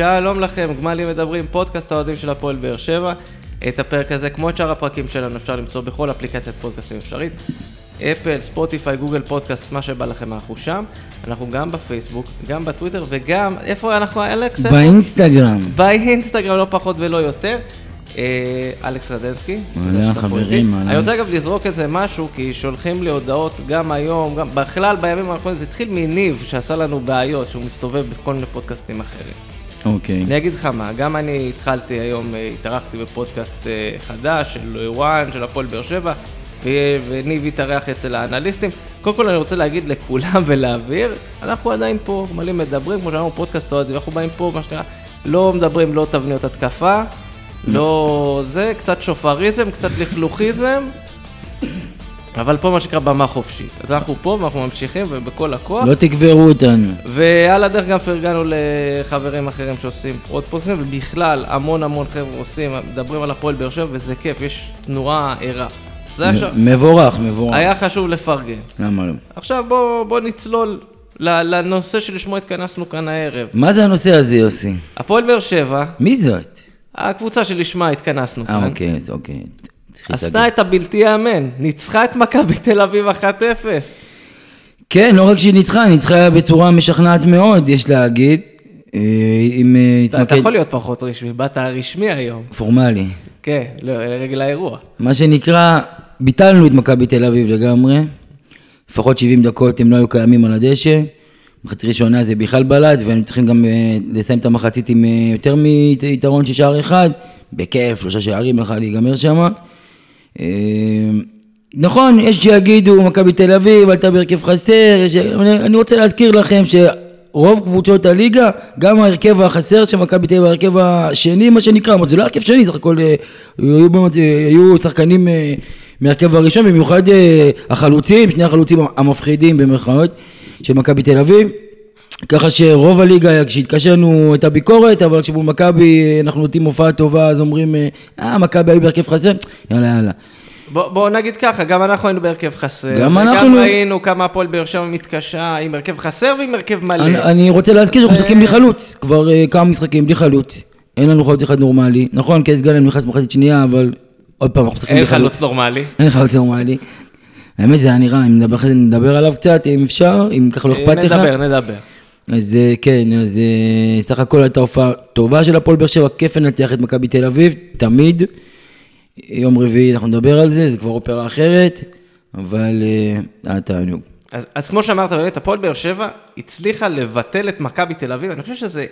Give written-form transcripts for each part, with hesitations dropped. שלום לכם, גמלים מדברים, פודקאסט האוהדים של הפועל באר שבע. את הפרק הזה, כמו את שאר הפרקים שלנו, אפשר למצוא בכל אפליקציית פודקאסטים אפשרית. אפל, ספוטיפיי, גוגל פודקאסט, מה שבא לכם, אנחנו שם. אנחנו גם בפייסבוק, גם בטוויטר, וגם, איפה אנחנו, אלכס? באינסטגרם. באינסטגרם, לא פחות ולא יותר. אלכס רדנסקי. מעלה החברים, מעלה. אני רוצה אגב לזרוק את זה משהו, כי שולחים לי הודעות גם היום, גם בכלל בימים האחרונים, זה התחיל מניב שעשה לנו בעיות, שהוא מסתובב בכל מיני פודקאסטים אחרים. אוקיי. אני אגיד לך מה, גם אני התחלתי היום, התארחתי בפודקאסט חדש של וואן, של הפועל באר שבע, וניב התארח אצל האנליסטים. קודם כל אני רוצה להגיד לכולם ולהעביר, אנחנו עדיין פה, גמלים מדברים, כמו שאמרנו פודקאסט אוהדים, אנחנו באים פה, מה שנראה, לא מדברים, לא תבניות התקפה, לא זה, קצת שופריזם, קצת לכלוכיזם, אבל פה מה שנקרא במה חופשית. אז אנחנו פה ואנחנו ממשיכים ובכל הכוח. לא תגברו אותנו. ועל הדרך גם פרגנו לחברים אחרים שעושים עוד פודקאסטים, ובכלל המון המון חבר'ה עושים, מדברים על הפועל באר שבע וזה כיף, יש תנועה ערה. מבורך, מבורך. היה חשוב לפרגן. למה לא? עכשיו בוא נצלול לנושא שלשמו התכנסנו כאן הערב. מה זה הנושא הזה, יוסי? הפועל באר שבע. מי זאת? הקבוצה שלשמה התכנסנו כאן. אוקיי. עשתה את הבלתי האמן, ניצחה את מכבי תל אביב 1-0. כן, לא רק שהיא ניצחה, ניצחה בצורה משכנעת מאוד, יש להגיד. אתה יכול להיות פחות רשמי, באת הרשמי היום. פורמלי. כן, לרגל האירוע. מה שנקרא, ביטלנו את מכבי תל אביב לגמרי, לפחות 70 דקות הם לא היו קיימים על הדשא, מחצית ראשונה זה בכלל בלט, ואנחנו צריכים גם לסיים את המחצית עם יותר מיתרון של שער אחד, בכיף, 3 שערים אחד להיגמר שם. נכון, יש שיגידו, מכבי תל אביב, אתה בהרכב חסר, אני רוצה להזכיר לכם שרוב קבוצות הליגה, גם ההרכב החסר של מכבי תל אביב, ההרכב השני, מה שנקרא, זה לא הרכב שני, סך הכל היו שחקנים מהרכב הראשון, במיוחד החלוצים, שני החלוצים המפחידים במרכאות, של מכבי תל אביב, ככה שרוב הליגה, כשהתקשרנו את הביקורת, אבל כשבו מכבי אנחנו נותנים הופעה טובה, אז אומרים, מכבי היו בהרכב חסר, יאללה. בואו נגיד ככה, גם אנחנו היינו בהרכב חסר, גם ראינו כמה הפועל באר שבע מתקשה עם הרכב חסר ועם הרכב מלא. אני רוצה להזכיר שאנחנו משחקים בלי חלוץ, כבר כמה משחקים בלי חלוץ, אין לנו חלוץ אחד נורמלי, נכון, כי הסגן הם נכנס מחצית שנייה, אבל עוד פעם אנחנו משחקים בלי חלוץ. אין חלוץ נורמלי. האמת זה היה נראה, אם נדבר עליו קצת, אם אפשר, אם ככה לא אכפת לך. נדבר. אז כן, אז סך הכל הייתה הופעה טובה של הפועל באר שבע, כיף לנצח את מכבי תל אביב, תמיד. יום רביעי אנחנו נדבר על זה, זה כבר אופרה אחרת, אבל תענוג. אז כמו שאמרת, באמת, הפועל באר שבע הצליחה לבטל את מכבי תל אביב, אני חושב שזה...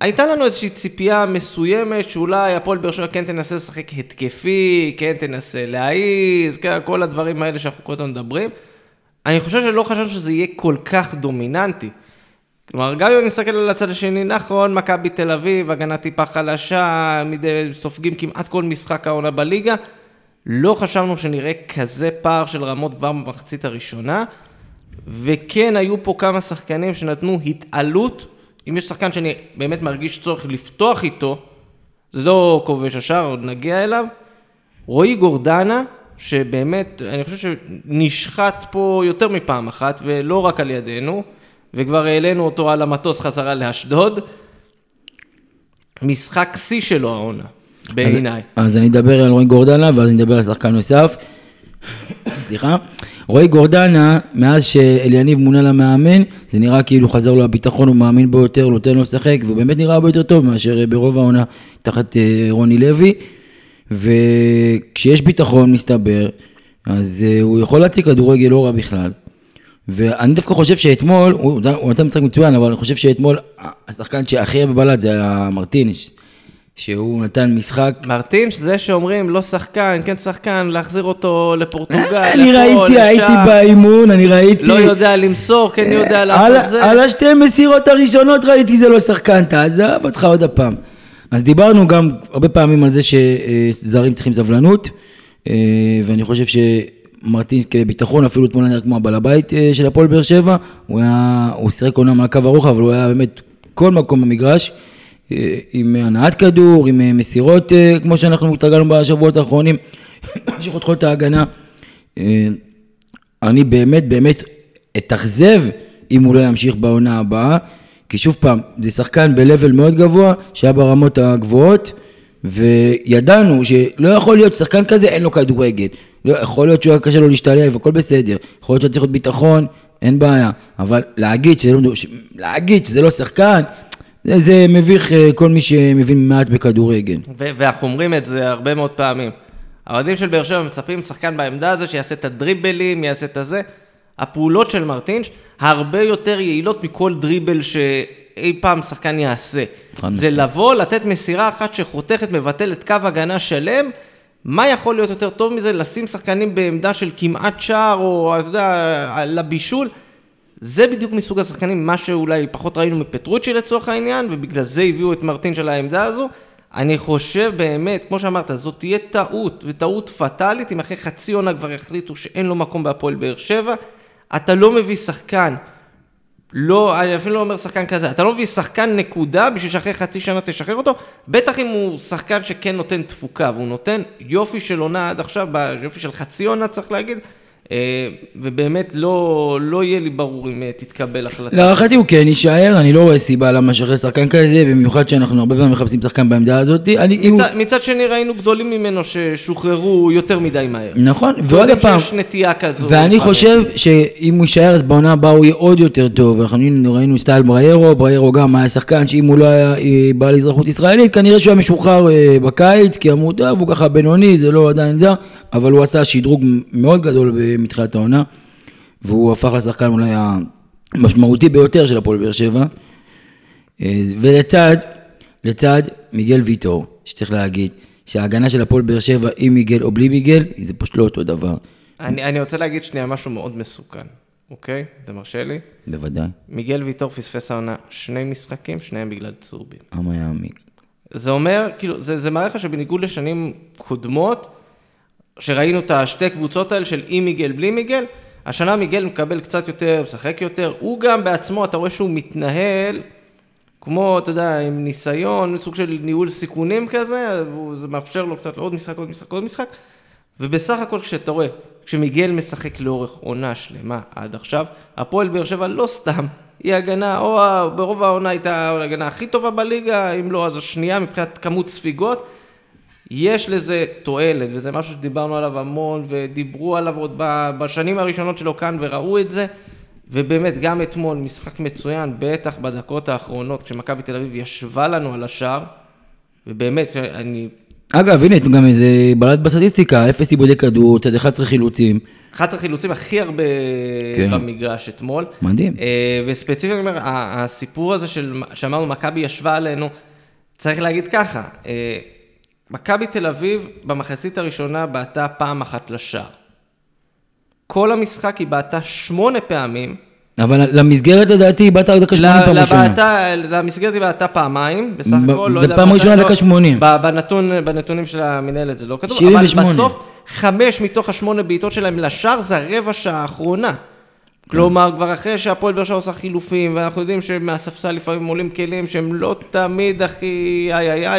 הייתה לנו איזושהי ציפייה מסוימת, שאולי הפועל באר שבע כן תנסה לשחק התקפי, כן תנסה להעיז, כל הדברים האלה שאנחנו כל הזמן מדברים. אני חושב שלא חשבנו שזה יהיה כל כך דומיננטי. כלומר, גם אם אני מסתכל על הצד השני, נכון, מכבי תל אביב, הגנה טיפה חלשה, סופגים כמעט כל משחק העונה בליגה, לא חשבנו שנראה כזה פער של רמות כבר במחצית הראשונה, וכן היו פה כמה שחקנים שנתנו התעלות, אם יש שחקן שאני באמת מרגיש צורך לפתוח איתו, זה לא כובש השאר, עוד נגיע אליו, רועי גורדנה, שבאמת, אני חושב שנשחט פה יותר מפעם אחת, ולא רק על ידינו, וכבר העלינו אותו על המטוס חזרה לאשדוד, משחק C שלו העונה, בעיניי. אז אני אדבר על רועי גורדנה, ואז אני אדבר על שחקן נוסף. סליחה. רועי גורדנה, מאז שאליניב מונה למאמן, זה נראה כאילו חזר לו הביטחון, הוא מאמין בו יותר, נותן לו לשחק, והוא באמת נראה בו יותר טוב מאשר ברוב העונה תחת רוני לוי, וכשיש ביטחון מסתבר, אז הוא יכול להציג כדורגל לא רע בכלל, ואני דווקא חושב שאתמול, הוא נתן משחק מצוין, אבל אני חושב שאתמול השחקן שהכי היה בבלט זה היה מרטינש, שהוא נתן משחק. מרטינש זה שאומרים לא שחקן, כן שחקן, להחזיר אותו לפורטוגל. אני ראיתי, הייתי באימון, אני ראיתי. לא יודע למסור, כן יודע לעשות זה. על השתי מסירות הראשונות ראיתי זה לא שחקן, תעזב אותך עוד הפעם. אז דיברנו גם הרבה פעמים על זה שזרים צריכים סבלנות, ואני חושב שמרטינש כביטחון, אפילו אתמול נראה כמו הבעל הבית של הפועל באר שבע, הוא שיחק עונה מעל קו הרוחב, אבל הוא היה באמת כל מקום במגרש, עם הנעת כדור, עם מסירות, כמו שאנחנו התרגלנו בשבועות האחרונים, שחותכות את ההגנה. אני באמת אתאכזב אם הוא לא ימשיך בעונה הבאה, כי שוב פעם, זה שחקן בלבל מאוד גבוה, שהיה ברמות הגבוהות, וידענו שלא יכול להיות שחקן כזה, אין לו כדורגל. לא, יכול להיות שהוא קשה לו להשתלב, הכל בסדר. יכול להיות שצריך להיות ביטחון, אין בעיה. אבל להגיד שזה לא שחקן, זה מביך כל מי שמבין מעט בכדורגל. ואנחנו אומרים את זה הרבה מאוד פעמים. האוהדים של באר שבע מצפים שחקן בעמדה הזו, שיעשה את הדריבלים, יעשה את הזה. הפעולות של מרטינש הרבה יותר יעילות מכל דריבל שאי פעם שחקן יעשה. זה לבוא, לתת מסירה אחת שחותכת, מבטלת קו הגנה שלם. מה יכול להיות יותר טוב מזה? לשים שחקנים בעמדה של כמעט שער, או אתה יודע, לבישול. זה בדיוק מסוג השחקנים, מה שאולי פחות ראינו מפטרוצ'י לצורך העניין, ובגלל זה הביאו את מרטינש על העמדה הזו. אני חושב באמת, כמו שאמרת, זאת תהיה טעות, וטעות פטלית, אם אחרי חצי עונה כבר החליטו שאין לו מקום בהפועל באר שבע, אתה לא מביא שחקן, לא, אני אפילו לא אומר שחקן כזה, אתה לא מביא שחקן נקודה, בשביל שאחרי חצי שנה תשחרר אותו, בטח אם הוא שחקן שכן נותן תפוקה, והוא נותן יופי של עונה עד עכשיו, יופי של חצי עונה צריך להגיד, ובאמת לא יהיה לי ברור אם תתקבל החלטה. להערכתי הוא כן יישאר, אני לא רואה סיבה למה שחרר שחקן כזה, במיוחד שאנחנו הרבה פעמים מחפשים שחקן בעמדה הזאת. מצד שני ראינו גדולים ממנו ששוחררו יותר מדי מהר. נכון, ועוד הפעם. שיש נטייה כזו. ואני חושב שאם הוא יישאר אז בעונה הבאה הוא יהיה עוד יותר טוב. אנחנו ראינו סטייל בריירו גם היה שחקן שאם הוא לא היה בעל אזרחות ישראלית, כנראה שהוא היה משוחרר בקיץ, כי אמרו, הוא ככה בינוני, זה לא עדיין זה, אבל הוא עשה שדרוג מאוד גדול מתחילת העונה, והוא הפך לשחקן אולי המשמעותי ביותר של הפועל באר שבע, ולצד מיגל ויטור, שצריך להגיד שההגנה של הפועל באר שבע עם מיגל או בלי מיגל, זה פשוט לא אותו דבר. אני רוצה להגיד שנייה משהו מאוד מסוכן, אוקיי? אתה מרשה לי? בוודאי. מיגל ויטור פספס העונה שני משחקים, שניהם בגלל צהובים. זה אומר, כאילו, זה מערך שבניגוד לשנים קודמות, שראינו את השתי קבוצות האלה של עם מיגל, בלי מיגל, השנה מיגל מקבל קצת יותר, משחק יותר, הוא גם בעצמו, אתה רואה שהוא מתנהל, כמו, אתה יודע, עם ניסיון, סוג של ניהול סיכונים כזה, זה מאפשר לו קצת לעוד משחק, עוד משחק, עוד משחק, ובסך הכל כשאתה רואה, כשמיגל משחק לאורך עונה שלמה עד עכשיו, הפועל באר שבע לא סתם, היא הגנה, או ברוב העונה הייתה הגנה הכי טובה בליגה, אם לא, אז השנייה מבחינת כמות ספיגות, יש לזה תועלת, וזה משהו שדיברנו עליו המון, ודיברו עליו עוד בשנים הראשונות שלו כאן, וראו את זה, ובאמת גם אתמול משחק מצוין, בטח בדקות האחרונות, כשמכבי תל אביב ישבה לנו על השער, ובאמת, אגב, הנה, גם איזה בלט בסטטיסטיקה, 0 איבודי כדור, צד 11 חילוצים. 11 חילוצים הכי הרבה במגרש אתמול. מדהים. וספציפית, אני אומר, הסיפור הזה שאמרנו, מכבי ישבה עלינו, צריך להגיד ככה, מכבי תל אביב במחצית הראשונה בעטה פעם אחת לשער. כל המשחק היא בעטה 8 פעמים. אבל למסגרת לדעתי היא בעטה דקה 80 פעם ראשונה. למסגרת היא בעטה פעמיים. בסך הכל. פעם ראשונה דקה 80. בנתונים של המנהלת זה לא כתוב. אבל בסוף 5 מתוך 8 בעיטות שלהם לשער זה הרבע שעה האחרונה. כלומר, כבר אחרי שהפועל באר שבע עושה חילופים, ואנחנו יודעים שמהספסל לפעמים עולים כלים שהם לא תמיד הכי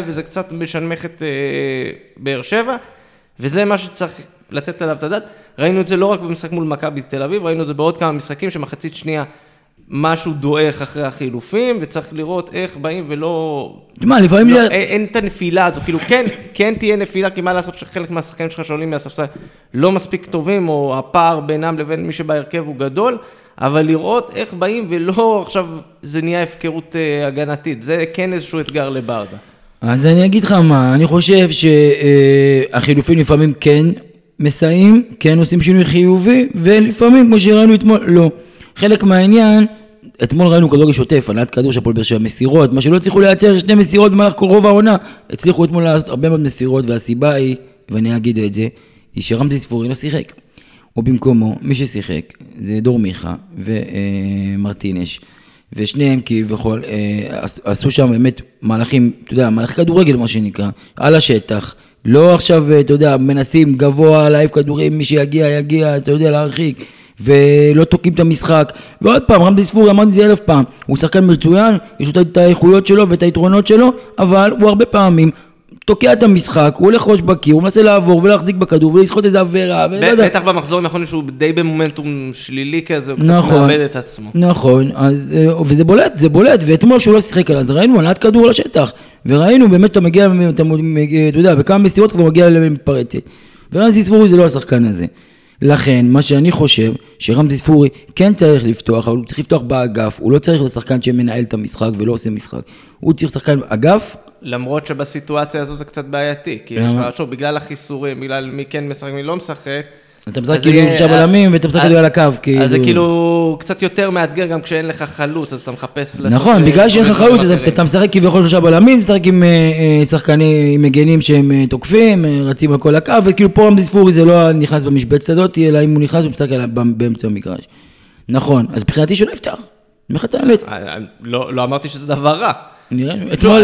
וזה קצת משנמך את באר שבע, וזה מה שצריך לתת עליו את הדעת. ראינו את זה לא רק במשחק מול מכבי תל אביב, ראינו את זה בעוד כמה משחקים שמחצית שנייה משהו דועך אחרי החילופים, וצריך לראות איך באים ולא... אין את הנפילה הזו, כאילו כן תהיה נפילה, כי מה לעשות שחלק מהשחקנים שלך שעולים מהספסל לא מספיק טובים, או הפער בינם לבין מי שבהרכב הוא גדול, אבל לראות איך באים ולא עכשיו זה נהיה הפקרות הגנתית, זה כן איזשהו אתגר לברדה. אז אני אגיד לך מה, אני חושב שהחילופים לפעמים כן מסיים, כן עושים שינוי חיובי, ולפעמים כמו שראינו אתמול, לא. חלק מהעניין, אתמול ראינו כדורגל שוטף, ענת כדור שהפועל באר שבע מסירות, מה שלא הצליחו לייצר, 2 מסירות במהלך רוב העונה, הצליחו אתמול לעשות הרבה מאוד מסירות, והסיבה היא, ואני אגיד את זה, היא שרמתי ספורי לא שיחק, ובמקומו מי ששיחק זה דור מיכה ומרטינש, ושניהם כביכול עשו שם באמת מהלכים, אתה יודע, מהלך כדורגל מה שנקרא, על השטח, לא עכשיו, אתה יודע, מנסים גבוה להעיף כדורים, מי שיגיע יגיע, אתה יודע, להרחיק. ולא תוקעים את המשחק, ועוד פעם, רמדי ספורי, אמרתי את זה 1000 פעם, הוא שחקן מצוין, יש לו את האיכויות שלו ואת היתרונות שלו, אבל הוא הרבה פעמים תוקע את המשחק, הוא הולך ראש בקיר, הוא מנסה לעבור ולהחזיק בכדור ולשחוט איזה עבירה. בטח במחזורים יכולנו שהוא די במומנטום שלילי כזה, הוא קצת מאבד את עצמו. נכון, וזה בולט, זה בולט, ואתמול שהוא לא שיחק עליו, אז ראינו ענת כדור לשטח, וראינו באמת אתה מגיע, אתה יודע, בכמה מסירות כבר מגיע למתפרצת. ורמזי ספורי זה לא השחקן הזה. לכן, מה שאני חושב, שרמזי ספורי כן צריך לפתוח, אבל הוא צריך לפתוח באגף, הוא לא צריך לשחקן שמנהל את המשחק ולא עושה משחק. הוא צריך שחקן אגף, למרות שבסיטואציה הזו זה קצת בעייתי, כי יש לך, שוב, בגלל החיסורים, בגלל מי כן משחק, מי לא משחק. אתה משחק כאילו עם שישה בלמים, ואתה משחק כאילו על הקו, כאילו. אז זה כאילו קצת יותר מאתגר גם כשאין לך חלוץ, אז אתה מחפש לעשות... נכון, בגלל שאין לך חלוץ, אתה משחק כביכול שלושה בלמים, משחק עם שחקנים, עם מגנים שהם תוקפים, רצים על כל הקו, וכאילו פה רמזי ספורי זה לא נכנס במשבצת הזאת, אלא אם הוא נכנס, הוא משחק באמצע המגרש. נכון, אז בחינתי שהוא לא יפתח. לא אמרתי שזה דבר רע.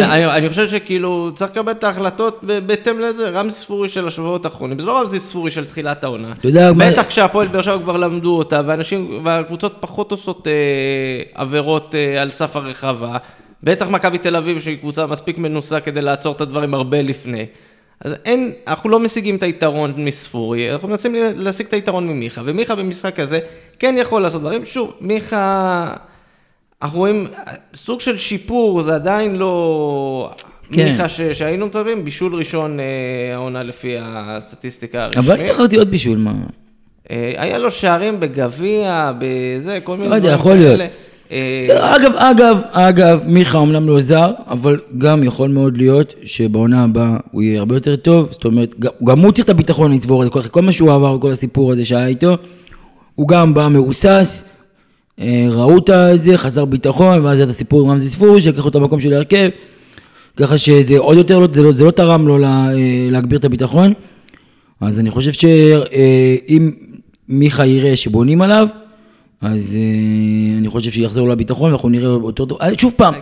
אני חושב שכאילו צריך לקבל את ההחלטות בהתאם לזה, רמזי ספורי של השבועות האחרונים, זה לא רמזי ספורי של תחילת העונה, בטח כשהפועל באר שבע כבר למדו אותה, והקבוצות פחות עושות עבירות על סף הרחבה, בטח מכבי תל אביב שהיא קבוצה מספיק מנוסה כדי לעצור את הדברים הרבה לפני, אז אנחנו לא משיגים את היתרון מספורי, אנחנו מנסים להשיג את היתרון ממיכה, ומיכה במשחק הזה כן יכול לעשות דברים, שוב, מיכה... אנחנו רואים, סוג של שיפור, זה עדיין לא מיכה שהיינו מצבים, בישול ראשון העונה לפי הסטטיסטיקה הרשמית. אבל זכרתי עוד בישול, מה? היה לו שערים בגביה, בזה, כל מיני... לא יודע, יכול להיות. אגב, מיכה אומנם לא עוזר, אבל גם יכול מאוד להיות שבעונה הבאה הוא יהיה הרבה יותר טוב, זאת אומרת, גם הוא צריך את הביטחון לצבור את כל מה שהוא עבר, כל הסיפור הזה שהיה איתו, הוא גם בא מאוסס, ראו אותה איזה, חסר ביטחון, ואז את הסיפור עם רמזי ספורי, שלקחו את המקום של הרכב, ככה שזה עוד יותר, זה לא תרם לו להגביר את הביטחון, אז אני חושב שאם מיכה יראה שבונים עליו, אז אני חושב שיחזרו לביטחון, ואנחנו נראה אותו טוב, שוב פעם.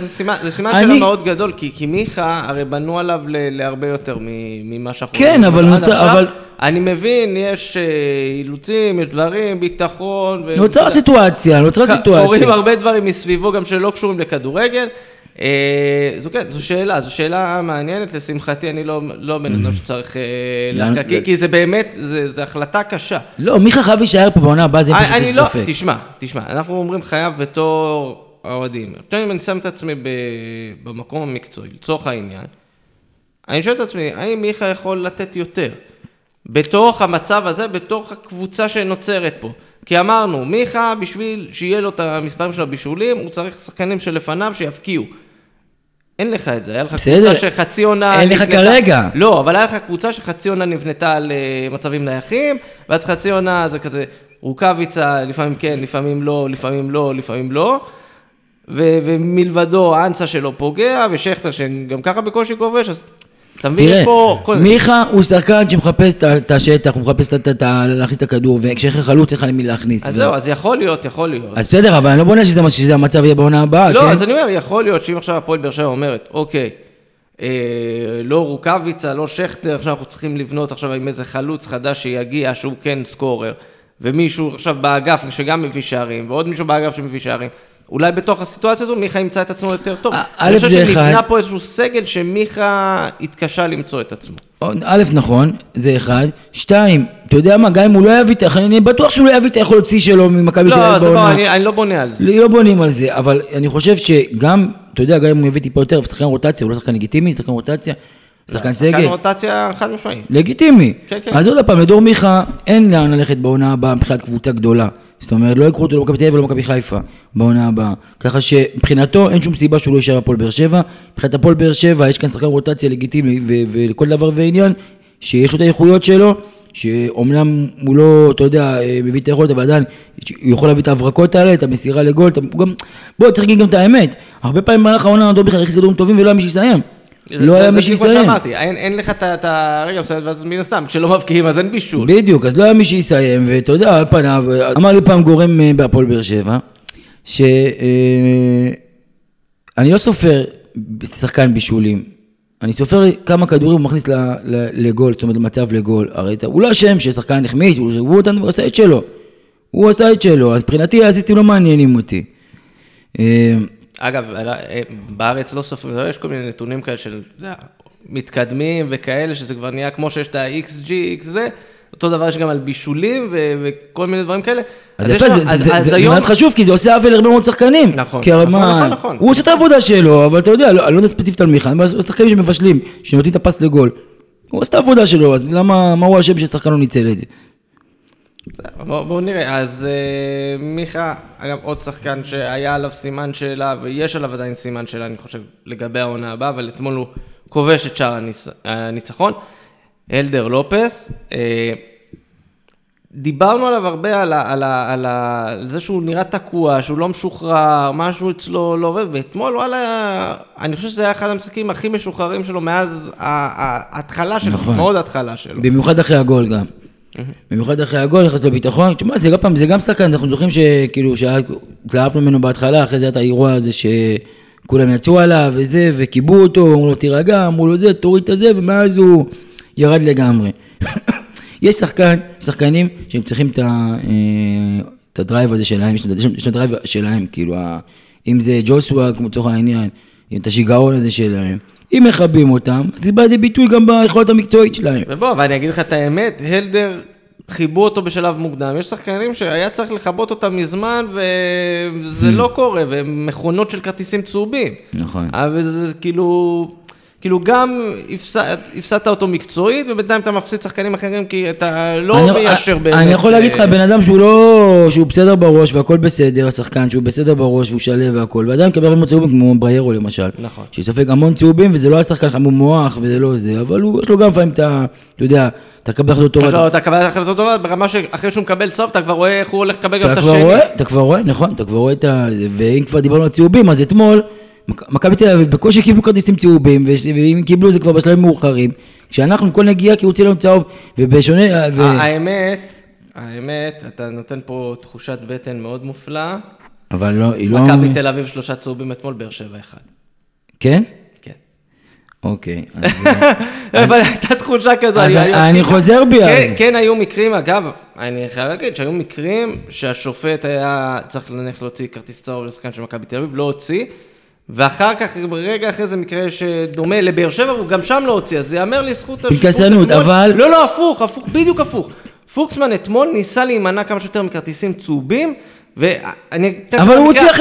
זה סימן שלו מאוד גדול, כי מיכה הרי בנו עליו להרבה יותר ממה שאנחנו... כן, אבל... אני מבין, יש אילוצים, יש דברים, ביטחון... נוצרה סיטואציה. קוראים הרבה דברים מסביבו, גם שלא קשורים לכדורגל. זו שאלה מעניינת, לשמחתי, אני לא מנדם שצריך להחקי, כי זה באמת, זה החלטה קשה. לא, מיכה חייב להישאר פה בעונה הבאה, זה פשוט שספק. תשמע, אנחנו אומרים חייב בתור האוהדים. אני שם את עצמי במקום המקצועי, לצורך העניין. אני שואל את עצמי, האם מיכה יכול לתת יותר? בתוך המצב הזה, בתוך הקבוצה שנוצרת פה. כי אמרנו, מיכה, בשביל שיהיה לו את המספרים של הבישולים, הוא צריך שחקנים שלפניו שיפקיעו. אין לך את זה, היה לך קבוצה שחצי עונה... אין לך כרגע. לא, אבל היה לך קבוצה שחצי עונה נבנתה על מצבים נייחים, ואז חצי עונה זה כזה רוקביצה, לפעמים כן, לפעמים לא, ומלבדו, האנסה שלו פוגע, ושכתר שגם ככה בקושי כובש, אז... תראה, מיכה הוא שחקן שמחפש את השטח, הוא מחפש להכניס את הכדור, וכשאיך חלוץ צריך למי להכניס. אז זהו, אז יכול להיות. אז בסדר, אבל אני לא בונה שזה המצב יהיה בעונה הבאה, כן? לא, אז אני אומר, יכול להיות שאם עכשיו הפועל באר שבע אומרת, אוקיי, לא רוקביצה, לא שכטר, עכשיו אנחנו צריכים לבנות עכשיו עם איזה חלוץ חדש שיגיע, שהוא כן סקורר, ומישהו עכשיו באגף שגם מביא שערים, ועוד מישהו באגף שמביא שערים, אולי בתוך הסיטואציה הזו, מיכה ימצא את עצמו יותר טוב. אני חושב שנבנה פה איזשהו סגל שמיכה התקשה למצוא את עצמו. א', נכון, זה אחד. שתיים, אתה יודע מה, גם אם הוא לא יביא את היכולת, אני בטוח שהוא לא יביא את היכולת שלו ממכבי תל אביב בעונה. לא, אני לא בונה על זה. לא בונים על זה, אבל אני חושב שגם, אתה יודע, גם אם הוא יביא טיפה יותר, שחקן רוטציה, הוא לא שחקן לגיטימי, שחקן רוטציה, שחקן סגל. שחקן רוטציה חד משמעית. לגיטימי. אז עוד הפעם, לדור מיכה, אין לאן ללכת בעונה הבאה מבחינת קבוצה גדולה. זאת אומרת, לא יקרו אותו לא מכבי תל אביב ולא מכבי חיפה בעונה הבאה. ככה שמבחינתו אין שום סיבה שהוא לא יישאר הפועל באר שבע. מבחינת הפועל באר שבע יש כאן שחקן רוטציה לגיטימי ולכל דבר ועניין, שיש לו את האיכויות שלו, שאומנם הוא לא, אתה יודע, מביא את היכולת, אבל עדיין הוא יכול להביא את ההברקות האלה, את המסירה לגול, בואו, צריך להגיד גם את האמת. הרבה פעמים במהלך העונה נדון בכלל רכיס גדולים טובים ולא היה מי שיסיים. לא היה מי שיסיים. זה כמו שאמרתי, אין לך את הרגע, ואז מן הסתם, כשלא מבקיעים, אז אין בישול. בדיוק, אז לא היה מי שיסיים, ואתה יודע, על פניו, אמר לי פעם גורם בהפועל באר שבע, שאני לא סופר שחקן בישולים, אני סופר כמה כדורים הוא מכניס לגול, זאת אומרת, למצב לגול, הרי הוא לא השם ששחקן נחמיץ, הוא עשה את שלו, אז מבחינתי, האסיסטים לא מעניינים אותי. אגב, בארץ לא סופרים, יש כל מיני נתונים כאלה של מתקדמים וכאלה, שזה כבר נהיה כמו שיש את ה-XG, X זה, אותו דבר יש גם על בישולים וכל מיני דברים כאלה. זה מאוד חשוב, כי זה עושה עוול הרבה מאוד שחקנים. נכון, נכון. הוא עושה את העבודה שלו, אבל אתה יודע, אני לא יודע ספציפית על מיכה, הם שחקנים שמבשלים, שנותנים את הפס לגול. הוא עושה את העבודה שלו, אז למה, מה הוא השם ששחקן לא ניצל את זה? בואו נראה, אז מיכה, אגב, עוד שחקן שהיה עליו סימן שאלה, ויש עליו עדיין סימן שאלה, אני חושב, לגבי העונה הבאה, אבל אתמול הוא כובש את שער הניצחון. אלדר לופס, דיברנו עליו הרבה על זה שהוא נראה תקוע, שהוא לא משוחרר, משהו אצלו לא עובד, ואתמול, וואלה, אני חושב שזה היה אחד המשחקים הכי משוחררים שלו מאז ההתחלה שלו, מאוד ההתחלה שלו. במיוחד אחרי הגול גם. במיוחד אחרי הגול, נכנס לביטחון, תשמע, זה גם סכן, אנחנו זוכרים שכאילו, שהתלהפנו ממנו בהתחלה, אחרי זה היה את האירוע הזה שכולם יצאו עליו וזה, וקיבו אותו, אמרו לו תירגע, אמרו לו זה, תוריד את זה, ומאז הוא ירד לגמרי. יש שחקנים שהם צריכים את הדרייב הזה שלהם, יש לו דרייב שלהם, כאילו, אם זה ג'וסווה, כמו צורך העניין, את השיגעון הזה שלהם, אם מחבים אותם, אז זה בא איזה ביטוי גם ביכולת המקצועית שלהם. ובוא, ואני אגיד לך את האמת, הלדר חיבו אותו בשלב מוקדם. יש שחקנים שהיה צריך לחבות אותם מזמן, וזה לא קורה, ומכונות של כרטיסים צהובים. נכון. אבל זה כאילו גם הפסדת אותו מקצועית, ובינתיים אתה מפסיד שחקנים אחרים, כי אתה לא מיישר באמת. אני יכול להגיד לך, בן אדם שהוא בסדר בראש, והכל בסדר, השחקן, שהוא בסדר בראש, והוא שלב והכל, ואדם כבר עם צהובים כמו בריירו למשל, שסופג המון צהובים, וזה לא השחקן חמום מוח, וזה לא זה, אבל יש לו גם פעמים, אתה יודע, אתה קבל החלטות טובה. אתה קבל החלטות טובה, ברמה שאחרי שהוא מקבל צהוב, אתה כבר רואה איך הוא הולך לקבל גם את השני. אתה כבר רואה, נכון, אתה כבר רואה את זה, ואם כבר דיברנו על צהובים, אז אתמול מכבי תל אביב, בקושי קיבלו כרטיסים צהובים, ואם קיבלו זה כבר בשלבים מאוחרים, כשאנחנו כל נגיע כי הוציא לנו צהוב, ובשונה... האמת, אתה נותן פה תחושת בטן מאוד מופלאה, אבל לא, היא לא... מכבי תל אביב 3 צהובים אתמול, באר שבע 1. כן? כן. אוקיי. אבל הייתה תחושה כזו. אני חוזר בי על זה. כן, היו מקרים, אגב, אני חייב להגיד שהיו מקרים שהשופט היה צריך ללכת להוציא כרטיס צהוב לשחקן של מכבי תל אביב, לא הוציא, ואחר כך, רגע אחרי זה מקרה שדומה לבאר שבע, הוא גם שם לא הוציא, אז זה יאמר לזכות השופט. בקסנות, אבל... לא, הפוך, בדיוק הפוך. פוקסמן אתמול ניסה להימנע כמה שיותר מכרטיסים צהובים, ואני... אבל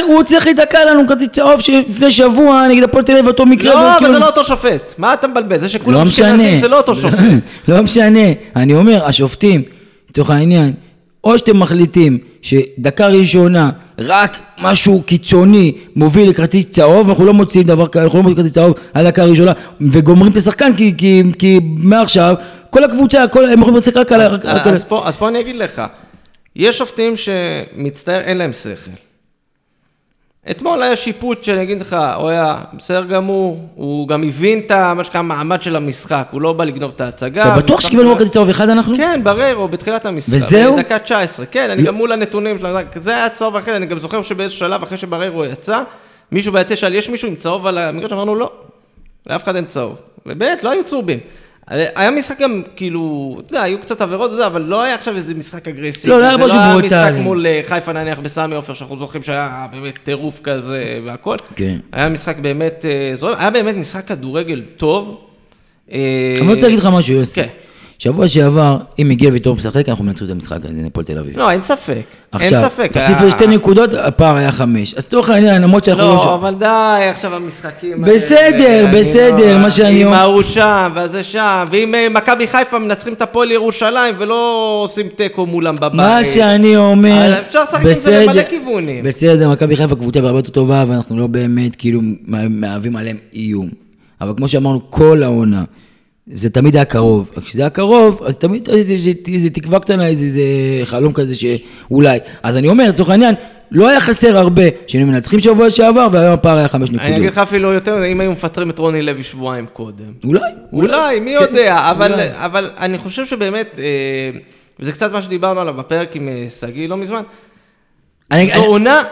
הוא הוציא אחרי דקה לנו כרטיס צהוב שלפני שבוע נגד הפועל תל אביב אותו מקרה. לא, אבל זה לא אותו שופט. מה אתה מבלבל? זה שכולם אשכנזים זה לא אותו שופט. לא משנה. אני אומר, השופטים, לצורך העניין, או שאתם מחליטים שדקה ראשונה רק משהו קיצוני מוביל לכרטיס צהוב, אנחנו לא מוציאים דבר כאלה, אנחנו לא מוציאים כרטיס צהוב על דקה ראשונה, וגומרים את השחקן כי מעכשיו, כל הקבוצה, הם יכולים לשחק רק על... אז פה אני אגיד לך, יש שופטים שמצטער, אין להם שכל. אתמול היה שיפוט שאני אגיד לך, הוא היה בסדר גמור, הוא גם הבין את המעמד של המשחק, הוא לא בא לגנוב את ההצגה. אתה בטוח שקיבלנו כרטיס צהוב אחד אנחנו? כן, בריירו, בתחילת המשחק. וזהו? בדקה 19, כן, אני גם מול הנתונים, זה היה צהוב אחר, אני גם זוכר שבאיזשהו שלב אחרי שבריירו יצא, מישהו ביצא שאל, יש מישהו עם צהוב על המגרש? אמרנו לא, לאף אחד אין צהוב. ובאמת, לא היו צהובים. היה משחק גם כאילו, אתה יודע, היו קצת עבירות וזה, אבל לא היה עכשיו איזה משחק אגרסיבי. זה לא היה משחק מול חיפה נניח בסמי עופר, שאנחנו זוכרים שהיה באמת טירוף כזה והכל. היה משחק באמת, היה באמת משחק כדורגל טוב. אני רוצה להגיד לך משהו, יוסי. שבוע שעבר, אם מגיע ויתור משחק, אנחנו מנצחים את המשחק הזה, נפול תל אביב. לא, אין ספק. עכשיו, תוסיפו לשתי נקודות, הפער היה 5. אז תוך העניין, למרות שאנחנו לא... לא, אבל די, עכשיו המשחקים... בסדר, מה שאני... אם ההוא שם, וזה שם, ואם מכבי חיפה מנצחים את הפועל ירושלים, ולא עושים טקו מולם בבית. מה שאני אומר... אפשר לשחק עם זה למלא כיוונים. בסדר, מכבי חיפה קבוצה ברבה יותר טובה, ואנחנו לא באמת כאילו מהווים עליהם איום. אבל כמו שאמרנו, כל העונה זה תמיד היה קרוב, כשזה היה קרוב, אז תמיד איזה תקווה קטנה, איזה חלום כזה שאולי, אז אני אומר, לצורך העניין, לא היה חסר הרבה, שהם מנצחים שבוע שעבר, והיום הפער היה 5 נקודות. אני אגיד לך אפילו יותר, אם היו מפטרים את רוני לוי שבועיים קודם. אולי, מי יודע, אבל אני חושב שבאמת, וזה קצת מה שדיברנו עליו בפרק עם סגי לא מזמן, זו עונה...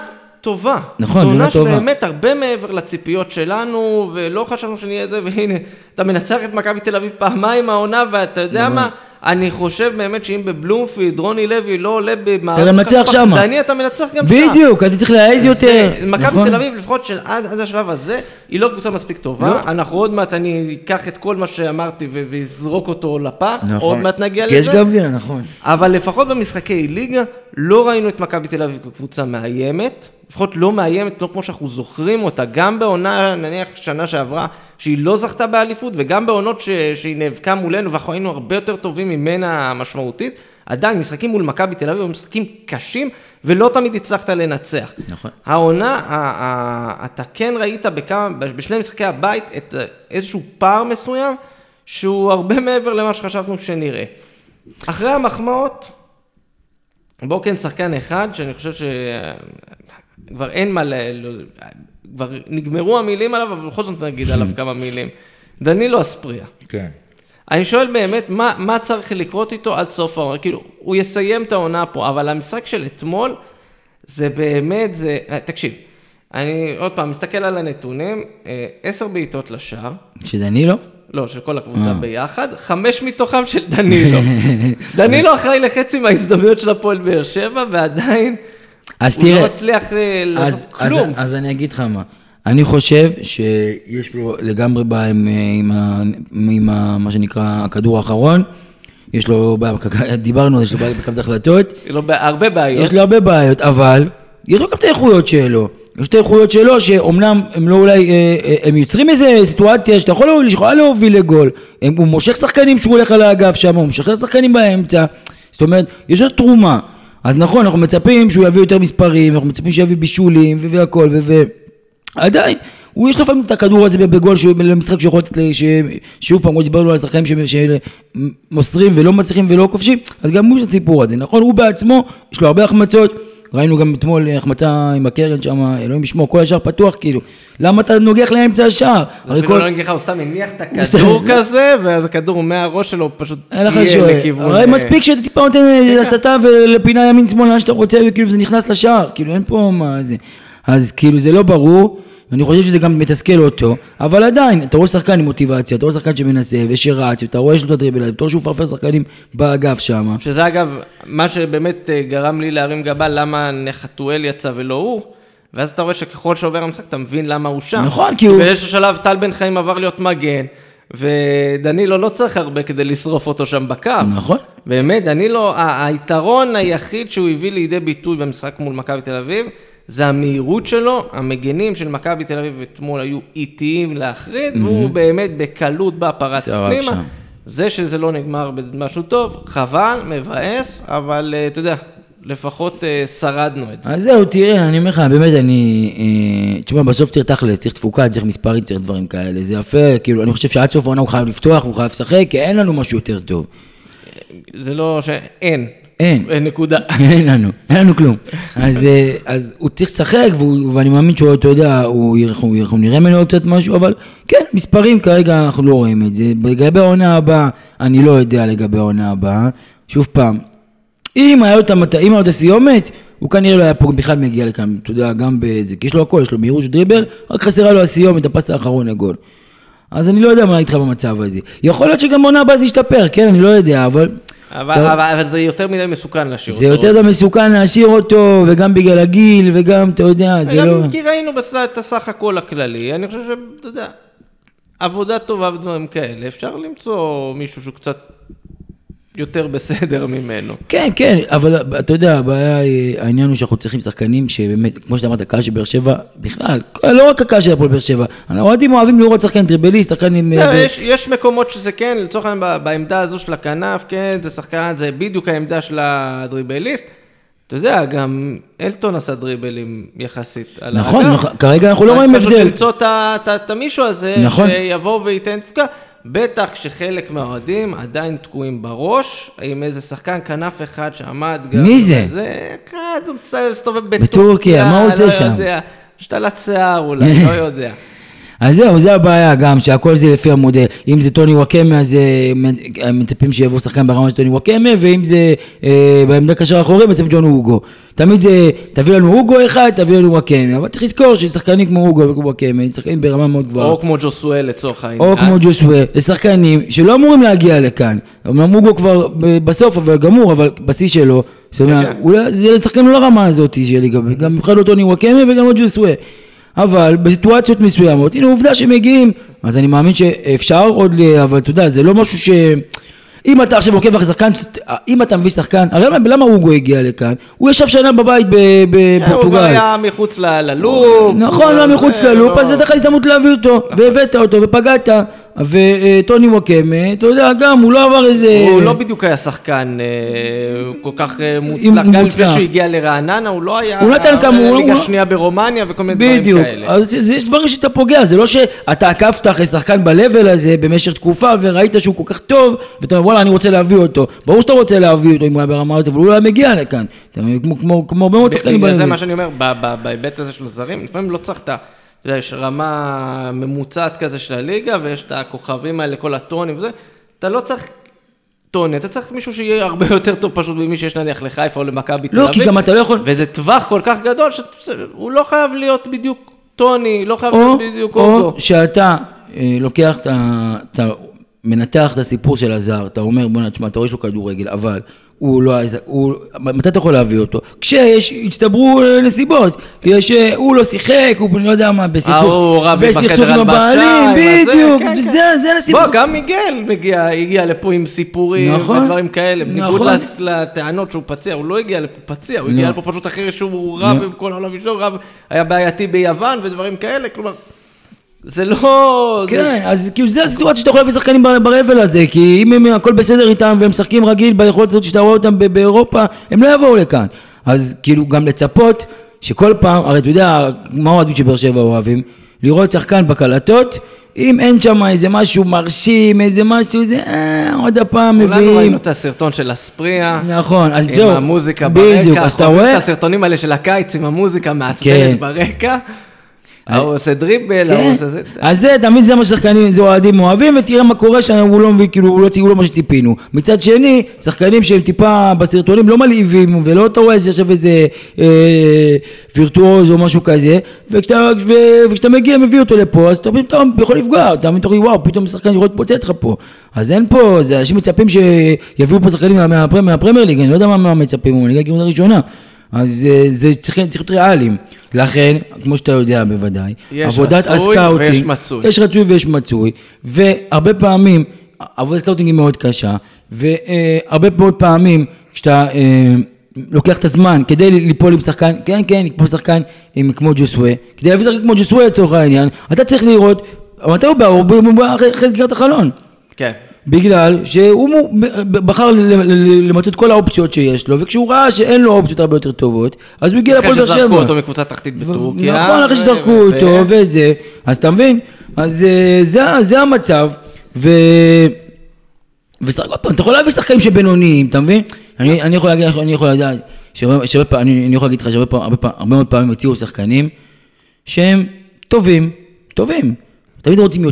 טובה. נכון, זו עונה שבאמת הרבה מעבר לציפיות שלנו, ולא חשבנו שנהיה את זה, והנה, אתה מנצח את מכבי תל אביב פעמיים העונה, ואתה יודע מה, אני חושב באמת שאם בבלומפיד, רוני לוי לא עולה במערב... אתה מנצח שם. דני, אתה מנצח גם שם. בדיוק, אתה צריך להעז יותר. מכבי תל אביב, לפחות שעד השלב הזה, היא לא קבוצה מספיק טובה. אנחנו עוד מעט, אני אקח את כל מה שאמרתי ויזרוק אותו לפח, עוד מעט נגיע לזה. יש גם גן, נכון. אבל לפחות במשחקי ליגה, לא ראינו את מכבי תל אביב כקבוצה מאיימת, לפחות לא מאיימת, לא כמו שאנחנו זוכרים אותה, גם בעונה, נניח שנה שעברה, שהיא לא זכתה באליפות, וגם בעונות שהיא נאבקה מולנו, ואנחנו היינו הרבה יותר טובים ממנה המשמעותית, עדיין משחקים מול מכבי תל אביב, משחקים קשים, ולא תמיד הצלחת לנצח. נכון. העונה, אתה כן ראית בשני משחקי הבית, את איזשהו פער מסוים, שהוא הרבה מעבר למה שחשבנו שנראה. אחרי המחמאות, בואו כן שחקן אחד, שאני חושב שכבר אין מה, כבר נגמרו המילים עליו, אבל בכל זאת נגיד עליו כמה מילים. דנילו אספריה. כן. אני שואל באמת, מה צריך לקרות איתו עד סוף העונה? כאילו, הוא יסיים את העונה פה, אבל המשחק של אתמול, זה באמת, זה... תקשיב, אני עוד פעם מסתכל על הנתונים, 10 בעיטות לשער. שדנילו? לא, של כל הקבוצה ביחד, 5 מתוכם של דנילו. דנילו אחראי לחצי מההזדמנויות של הפועל באר שבע, ועדיין הוא לא הצליח לעשות כלום. אז אני אגיד לך מה, אני חושב שיש לו לגמרי בעיה עם מה שנקרא הכדור האחרון, יש לו בעיה, דיברנו, יש לו בעיה בקו ההחלטות. יש לו הרבה בעיות. יש לו הרבה בעיות, אבל יש לו גם את האיכויות שלו. יש שתי איכויות שלו, שאומנם הם לא אולי, הם יוצרים איזו סיטואציה שאתה יכול להוביל לגול. הוא מושך שחקנים שהוא הולך על האגף שם, הוא משחרר שחקנים באמצע. זאת אומרת, יש לו תרומה. אז נכון, אנחנו מצפים שהוא יביא יותר מספרים, אנחנו מצפים שיביא בישולים והכל, עדיין, הוא יש לפעמים את הכדור הזה בגול למשחק שיכול לתת, שוב פעם, כמו שדיברנו על השחקנים שמוסרים ולא מצליחים ולא כובשים, אז גם הוא יש לסיפור הזה. נכון, הוא בעצמו, יש לו הרבה החמצות. ראינו גם אתמול החמצה עם הקרן שם, אלוהים ישמור, כל השער פתוח כאילו. למה אתה נוגח לאמצע השער? זה אפילו לא נגיחה, הוא סתם מניח את הכדור כזה, ואז הכדור מהראש שלו פשוט יהיה לכיוון. הרי מספיק שאתה טיפה נותן לסתה ולפינה ימין שמאל, לאן שאתה רוצה, וכאילו זה נכנס לשער, כאילו אין פה מה זה. אז כאילו זה לא ברור, ואני חושב שזה גם מתסכל אותו, אבל עדיין, אתה רואה שחקן עם מוטיבציה, אתה רואה שחקן שמנסה ושרץ, אתה רואה שלא דריבלת, אתה רואה שהוא פרפר שחקנים באגף שם. שזה אגב, מה שבאמת גרם לי להרים גבה, למה נחתואל יצא ולא הוא, ואז אתה רואה שככל שעובר המשחק, אתה מבין למה הוא שם. נכון, כי הוא... באיזשהו שלב, טל בן חיים עבר להיות מגן, ודנילו לא צריך הרבה כדי לשרוף אותו שם בקו. נכון. באמת, דנילו, היתרון היחיד שהוא הביא לידי ביטוי במשחק מול מכבי תל אביב, זה המהירות שלו, המגנים של מכבי תל אביב אתמול היו איטיים להחריד, והוא באמת בקלות בהפרץ פנימה. זה שזה לא נגמר במשהו טוב, חבל, מבאס, אבל אתה יודע, לפחות שרדנו את זה. אז זהו, תראה, אני אומר לך, באמת אני, תשמע, בסוף צריך תכל'ס, צריך תפוקה, צריך מספרים, צריך דברים כאלה, זה יפה, כאילו, אני חושב שעד סוף העונה הוא חייב לפתוח, הוא חייב לשחק, כי אין לנו משהו יותר טוב. זה לא שאין. אין, נקודה. אין לנו כלום. אז הוא צריך לשחק, ואני מאמין שהוא, אתה יודע, הוא נראה ממנו קצת משהו, אבל כן, מספרים כרגע אנחנו לא רואים את זה. לגבי העונה הבאה, אני לא יודע לגבי העונה הבאה. שוב פעם, אם היה עוד הסיומת, הוא כנראה לא היה פה בכלל מגיע לכאן, אתה יודע, גם בזה, כי יש לו הכל, יש לו מהירות דריבל, רק חסרה לו הסיומת, הפס האחרון לגול. אז אני לא יודע מה איתך במצב הזה. יכול להיות שגם העונה הבאה זה ישתפר, כן, אני לא יודע, אבל זה יותר מדי מסוכן להשאיר אותו. זה יותר מסוכן להשאיר אותו, וגם בגלל הגיל, וגם, אתה יודע, זה לא... כי ראינו את הסך הכל הכללי, אני חושב שאתה יודע, עבודה טובה ודברים כאלה, אפשר למצוא מישהו שהוא קצת יותר בסדר ממנו. כן, כן, אבל אתה יודע, הבעיה היא, העניין הוא שאנחנו צריכים שחקנים שבאמת, כמו שאתה אמרת, הקהל של באר שבע, בכלל, לא רק הקהל של הפועל באר שבע, האוהדים אוהבים לראות שחקן דריבליסט, שחקן עם... יש מקומות שזה כן, לצורך העניין בעמדה הזו של הכנף, כן, זה שחקן, זה בדיוק העמדה של הדריבליסט, אתה יודע, גם אלטון עשה דריבלים יחסית על האגב. נכון, כרגע אנחנו לא רואים הבדל. פשוט למצוא את המישהו הזה, שיבוא וייתן תפקה. בטח שחלק מהאוהדים עדיין תקועים בראש, עם איזה שחקן כנף אחד שעמד גם... מי זה? זה אחד, הוא מסתובב בטורקיה, מה הוא עושה שם? לא יודע, שתלת שיער אולי, לא יודע. אז זהו, זה הבעיה גם, שהכל זה לפי המודל. אם זה טוני וואקמה, אז מצפים שיבוא שחקן ברמה של טוני וואקמה, ואם זה בעמדה קשר אחורי, מצפים ג'ון הוגו. תמיד זה, תביא לנו הוגו אחד, תביא לנו וואקמה. אבל צריך לזכור ששחקנים כמו הוגו וואקמה, שחקנים ברמה מאוד גבוהה. או כמו ג'וסואל לצורך העניין. או כמו ג'וסואל, שחקנים שלא אמורים להגיע לכאן. אמנם הוגו כבר בסוף, אבל גמור, אבל בשיא שלו. זאת אומרת, זה לשחקן לא לרמה הזאת שלי, גם אחד לא טוני וואקמה וגם לא ג'וסואל. אבל בסיטואציות מסוימות, הנה עובדה שמגיעים, אז אני מאמין שאפשר עוד, אבל אתה יודע, זה לא משהו ש... אם אתה עכשיו עוקב אחרי שחקן, אם אתה מביא שחקן, הרי למה הוגו הגיע לכאן? הוא ישב שנה בבית בפורטוגל. הוגו היה מחוץ ללופ. נכון, לא מחוץ ללופ, אז אתה הזדמנות להביא אותו, והבאת אותו, ופגעת. וטוני וואקמה, אתה יודע, גם הוא לא עבר איזה... הוא לא בדיוק היה שחקן כל כך מוצלח, גם לפני שהוא הגיע לרעננה, הוא לא היה... הוא נתן כמה... ליגה שנייה ברומניה וכל מיני דברים כאלה. בדיוק, אז יש דברים שאתה פוגע, זה לא שאתה עקבת אחרי שחקן בלבל הזה במשך תקופה, וראית שהוא כל כך טוב, ואתה אומר, וואלה, אני רוצה להביא אותו. ברור שאתה רוצה להביא אותו, אם הוא היה ברמה הזאת, אבל הוא לא היה מגיע לכאן. כמו במות שחקנים בלבל. זה מה שאני אומר, בהיבט הזה של הזרים, לפעמים לא צריך את יש רמה ממוצעת כזה של הליגה, ויש את הכוכבים האלה, כל הטונים וזה, אתה לא צריך טוני, אתה צריך מישהו שיהיה הרבה יותר טוב פשוט ממי שיש נניח לחיפה או למכבי תל אביב, כי גם אתה לא יכול... וזה טווח כל כך גדול, שהוא לא חייב להיות בדיוק טוני, לא חייב להיות בדיוק אותו. או שאתה לוקח, אתה מנתח את הסיפור של הזר, אתה אומר בוא נשמע, אתה רואה יש לו כדורגל, אבל... מתי אתה יכול להביא אותו? כשיש, הצטברו נסיבות, הוא לא שיחק, הוא לא יודע מה, בסכסוך מבעלים, בדיוק, זה נסיבות. בוא, גם מיגל הגיע לפה עם סיפורים ודברים כאלה, בניגוד לטענות שהוא פציע, הוא לא הגיע לפה פציע, הוא הגיע לפה פשוט אחרי שהוא רב עם כל העולם ושוב, רב היה בעייתי ביוון ודברים כאלה, כלומר... זה לא... כן, אז כאילו זה הסיטואציה שאתה יכול להביא שחקנים ברבל הזה, כי אם הם הכל בסדר איתם והם שחקים רגיל ביכולת הזאת שאתה רואה אותם באירופה, הם לא יבואו לכאן. אז כאילו גם לצפות שכל פעם, הרי אתה יודע מה אוהדים שבר שבע אוהבים, לראות שחקן בקלטות, אם אין שם איזה משהו מרשים, איזה משהו, זה עוד הפעם מביאים. אולי ראינו את הסרטון של הספריה. נכון, אז זהו. עם המוזיקה ברקע, את הסרטונים האלה של הקיץ עם המוזיקה מעצבנת ברקע. הוא עושה דריבל, הוא עושה זה. אז זה, תמיד זה מה ששחקנים, זה אוהדים אוהבים, ותראה מה קורה שהוא לא מביא, כאילו, הוא לא מה שציפינו. מצד שני, שחקנים שהם טיפה בסרטונים לא מלאיבים, ולא אתה רואה עכשיו איזה וירטואוז או משהו כזה, וכשאתה מגיע, מביא אותו לפה, אז אתה יכול לפגוע, אתה מבין, וואו, פתאום שחקן יכול להתפוצץ לך פה. אז אין פה, זה אנשים מצפים שיביאו פה שחקנים מהפרמייר ליג, אני לא יודע מה מצפים, אני אגיד הראשונה. אז זה צריך להיות ריאליים. לכן, כמו שאתה יודע בוודאי, עבודת הסקאוטינג, יש רצוי ויש מצוי, והרבה פעמים, עבודת הסקאוטינג היא מאוד קשה, והרבה מאוד פעמים, כשאתה לוקח את הזמן, כדי ליפול עם שחקן, כן, כמו שחקן כמו ג'וסווה, כדי להביא שחקן כמו ג'וסווה לצורך העניין, אתה צריך לראות, מתי הוא בא, הוא בא אחרי סגירת החלון. כן. בגלל שהוא בחר למצוא את כל האופציות שיש לו, וכשהוא ראה שאין לו אופציות הרבה יותר טובות, אז הוא הגיע לפועל באר שבע. אחרי שזרקו אותו מקבוצת תחתית בטורקיה. נכון, אחרי שזרקו אותו וזה. אז אתה מבין? אז זה המצב, אתה יכול להביא שחקנים שבינוניים, אתה מבין? אני יכול להגיד לך שהרבה מאוד פעמים הציעו שחקנים שהם טובים. תמיד רוצים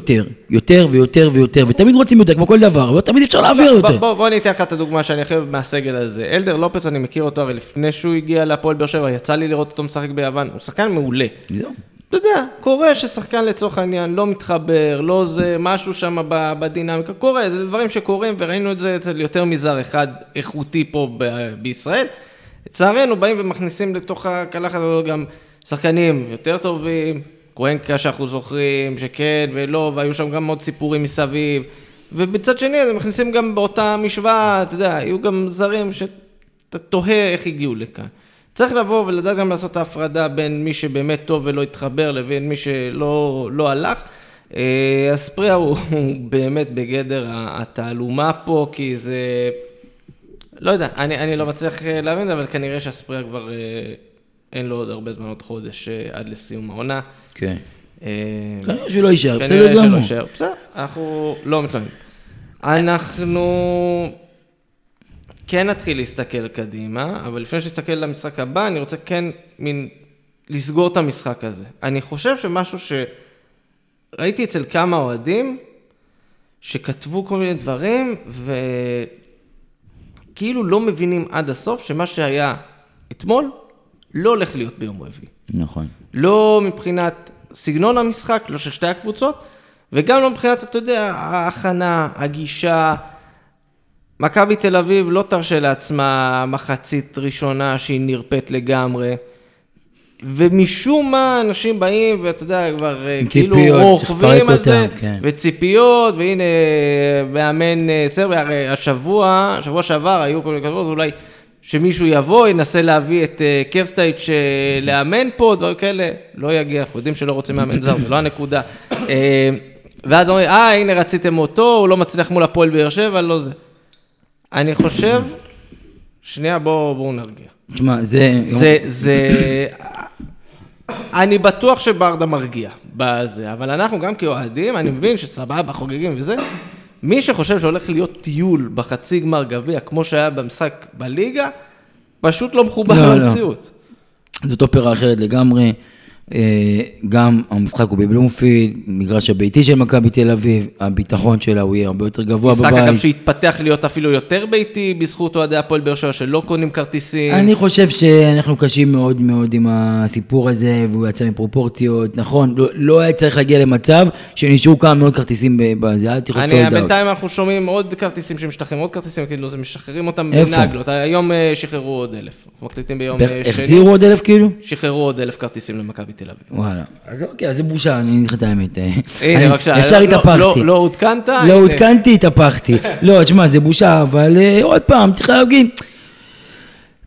יותר ויותר ויותר, ותמיד רוצים יותר, כמו כל דבר, אבל תמיד אפשר להעביר יותר. בוא ניתן לך את הדוגמה שאני חייב מהסגל הזה. אלדר לופס, אני מכיר אותו, הרי לפני שהוא הגיע לפועל באר שבע, יצא לי לראות אותו משחק ביוון, הוא שחקן מעולה. אתה יודע, קורה ששחקן לצורך העניין לא מתחבר, לא זה משהו שם בדינמיקה, קורה, זה דברים שקורים, וראינו את זה אצל יותר מזר אחד איכותי פה בישראל. לצערנו, באים ומכניסים לתוך הקלחת גם שחקנים יותר טובים, קוונקה שאנחנו זוכרים, שכן ולא, והיו שם גם עוד סיפורים מסביב, ובצד שני, הם מכניסים גם באותה משוואה, אתה יודע, היו גם זרים שאתה תוהה איך הגיעו לכאן. צריך לבוא ולדעת גם לעשות ההפרדה בין מי שבאמת טוב ולא התחבר, לבין מי שלא הלך. הספריה הוא באמת בגדר התעלומה פה, כי זה... לא יודע, אני לא מצליח להבין, אבל כנראה שהספריה כבר... אין לו עוד הרבה זמן, עוד חודש עד לסיום העונה. כן. כנראה שלא יישאר, בסדר גם הוא. בסדר, אנחנו לא מתלוננים. אנחנו כן נתחיל להסתכל קדימה, אבל לפני שנסתכל למשחק הבא, אני רוצה כן לסגור את המשחק הזה. אני חושב שמשהו ראיתי אצל כמה אוהדים שכתבו כל מיני דברים וכאילו לא מבינים עד הסוף שמה שהיה אתמול לא הולך להיות ביום רביעי. נכון. לא מבחינת סגנון המשחק, לא של שתי הקבוצות, וגם לא מבחינת, אתה יודע, ההכנה, הגישה. מכבי תל אביב לא תרשה לעצמה מחצית ראשונה שהיא נרפאת לגמרי, ומשום מה אנשים באים, ואתה יודע, כבר כאילו רוכבים על זה, וציפיות, והנה, מאמן סרבי, הרי השבוע שעבר, היו כל מיני כתבות, אולי שמישהו יבוא, ינסה להביא את קרסטייץ' לאמן פה, דברים כאלה, לא יגיע, אנחנו יודעים שלא רוצים מאמן זר, זה לא הנקודה. ואז אומרים, הנה רציתם אותו, הוא לא מצליח מול הפועל באר שבע, לא זה. אני חושב, שנייה, בואו נרגיע. תשמע, זה... אני בטוח שברדה מרגיע בזה, אבל אנחנו גם כאוהדים, אני מבין שסבבה חוגגים וזה, מי שחושב שהולך להיות טיול בחצי גמר גביע, כמו שהיה במשחק בליגה, פשוט לא מחובר למציאות. זאת אופרה אחרת לגמרי, גם המשחק הוא בבלומפילד, מגרש הביתי של מכבי תל אביב, הביטחון שלה הוא יהיה הרבה יותר גבוה בבית. משחק אגב שהתפתח להיות אפילו יותר ביתי, בזכות אוהדי הפועל באר שבע שלא קונים כרטיסים. אני חושב שאנחנו קשים מאוד מאוד עם הסיפור הזה, והוא יצא מפרופורציות, נכון, לא היה צריך להגיע למצב שנשארו כמה מאוד כרטיסים בזה, אל תחוצו לדעות. בינתיים אנחנו שומעים עוד כרטיסים שמשתחררים, עוד כרטיסים, כאילו זה משחררים אותם בנגלות. היום שחררו עוד 1,000. מקליטים ביום שני. החזירו עוד 1,000 כאילו? שחררו עוד 1,000 כרטיסים למכבי תל אביב. וואלה, אז אוקיי, אז זה בושה, אני נכת האמת. הנה, בבקשה. ישר התהפכתי. לא הותקנת? לא הותקנתי, התהפכתי. לא, תשמע, זה בושה, אבל עוד פעם, צריך להגיד.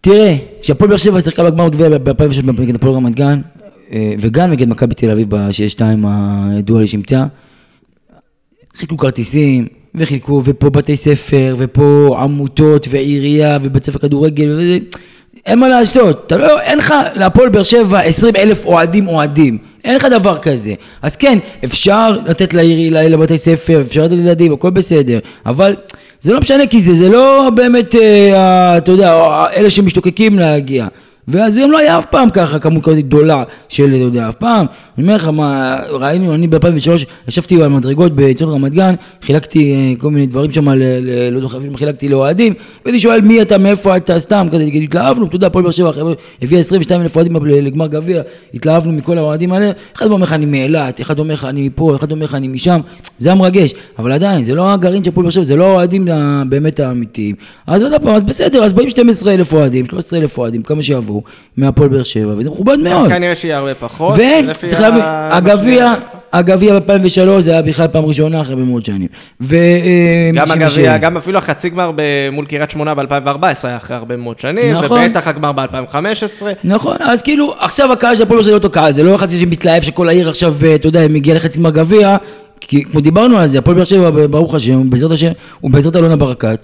תראה, כשהפועל באר שבע שיחקה בגמר גביע ב-2006 נגד הפועל רמת גן, וגם נגד מכבי תל אביב ב-6-2 הדואלי שימצא, חילקו כרטיסים, וחילקו, ופה בתי ספר, ופה עמותות, ועירייה, ובית ספר כדורגל, וזה... אין מה לעשות, אתה לא, אין לך להפועל באר שבע 20,000 אוהדים, אין לך דבר כזה. אז כן, אפשר לתת לעירי, לבתי ספר, אפשר לתת לילדים, הכל בסדר, אבל זה לא משנה כי זה לא באמת, אתה יודע, אלה שמשתוקקים להגיע. ואז היום לא היה אף פעם ככה, כמות כזאת גדולה של, אתה יודע, אף פעם. אני אומר לך מה, ראינו, אני ב-2003 ישבתי במדרגות בצורת רמת גן, חילקתי כל מיני דברים שם, לא דוחפים, חילקתי לאוהדים, ואני שואל מי אתה, מאיפה אתה, סתם, כזה, התלהבנו, אתה יודע, הפועל באר שבע, הביא 22,000 אוהדים לגמר גביע, התלהבנו מכל האוהדים האלה, אחד אומר לך אני מאילת, אחד אומר לך אני מפה, אחד אומר לך אני משם, זה המרגש, אבל עדיין, זה לא הגרעין של הפועל באר שבע, זה לא האוהדים באמת האמיתיים. אז עוד פעם, אז בסדר, אז באים 12,000 אוהדים, 13,000 אוהדים, כמה שיבואו. מהפועל באר שבע, וזה מכובד מאוד. כנראה שיהיה הרבה פחות. וצריך להבין, הגביע ב-2003 זה היה בכלל פעם ראשונה אחרי במאות שנים. גם הגביע, גם אפילו החצי גמר מול קריית שמונה ב-2014 היה אחרי הרבה מאות שנים, ובטח הגמר ב-2015. נכון, אז כאילו, עכשיו הקהל של הפועל באר שבע אותו קהל, זה לא אחד שמתלהב שכל העיר עכשיו, אתה יודע, מגיע לחצי גמר גביע, כי כמו דיברנו על זה, הפועל באר שבע, ברוך השם, ובעזרת אלונה ברקת,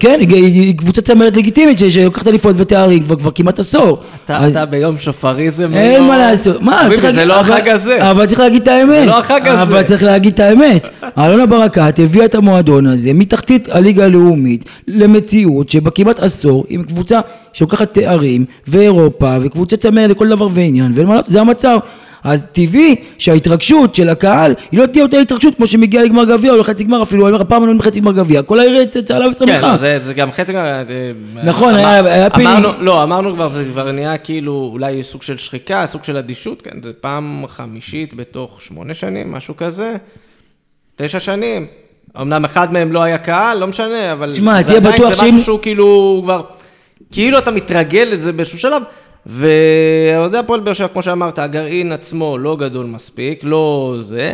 כן, היא קבוצה צמרת לגיטימית שלוקחת אליפות ותארים כבר כמעט עשור. אתה ביום שופריזם. אין מה לעשות. זה לא החג הזה. אבל צריך להגיד את האמת. זה לא החג הזה. אבל צריך להגיד את האמת. אלונה ברקת הביאה את המועדון הזה מתחתית הליגה הלאומית למציאות שבה כמעט עשור עם קבוצה שלוקחת תארים ואירופה וקבוצה צמרת לכל דבר ועניין. זה המצב. אז טבעי שההתרגשות של הקהל היא לא תהיה אותה התרגשות כמו שמגיעה לגמר גביע או לחצי גמר אפילו, הפעם אני לא מחצי גמר גביע, כל העיר צהלה ושמחה. כן, זה גם חצי גמר... נכון, היה פעמים... לא, אמרנו כבר, זה כבר נהיה כאילו אולי סוג של שחיקה, סוג של אדישות, כן, זה פעם חמישית בתוך 8 שנים, משהו כזה, 9 שנים. אמנם אחד מהם לא היה קהל, לא משנה, אבל... תשמע, תהיה בטוח שאם... זה משהו כאילו כבר... כאילו אתה מתרגל לזה באיזשהו שלב, והעודי הפועל באר שבע, כמו שאמרת, הגרעין עצמו לא גדול מספיק, לא זה,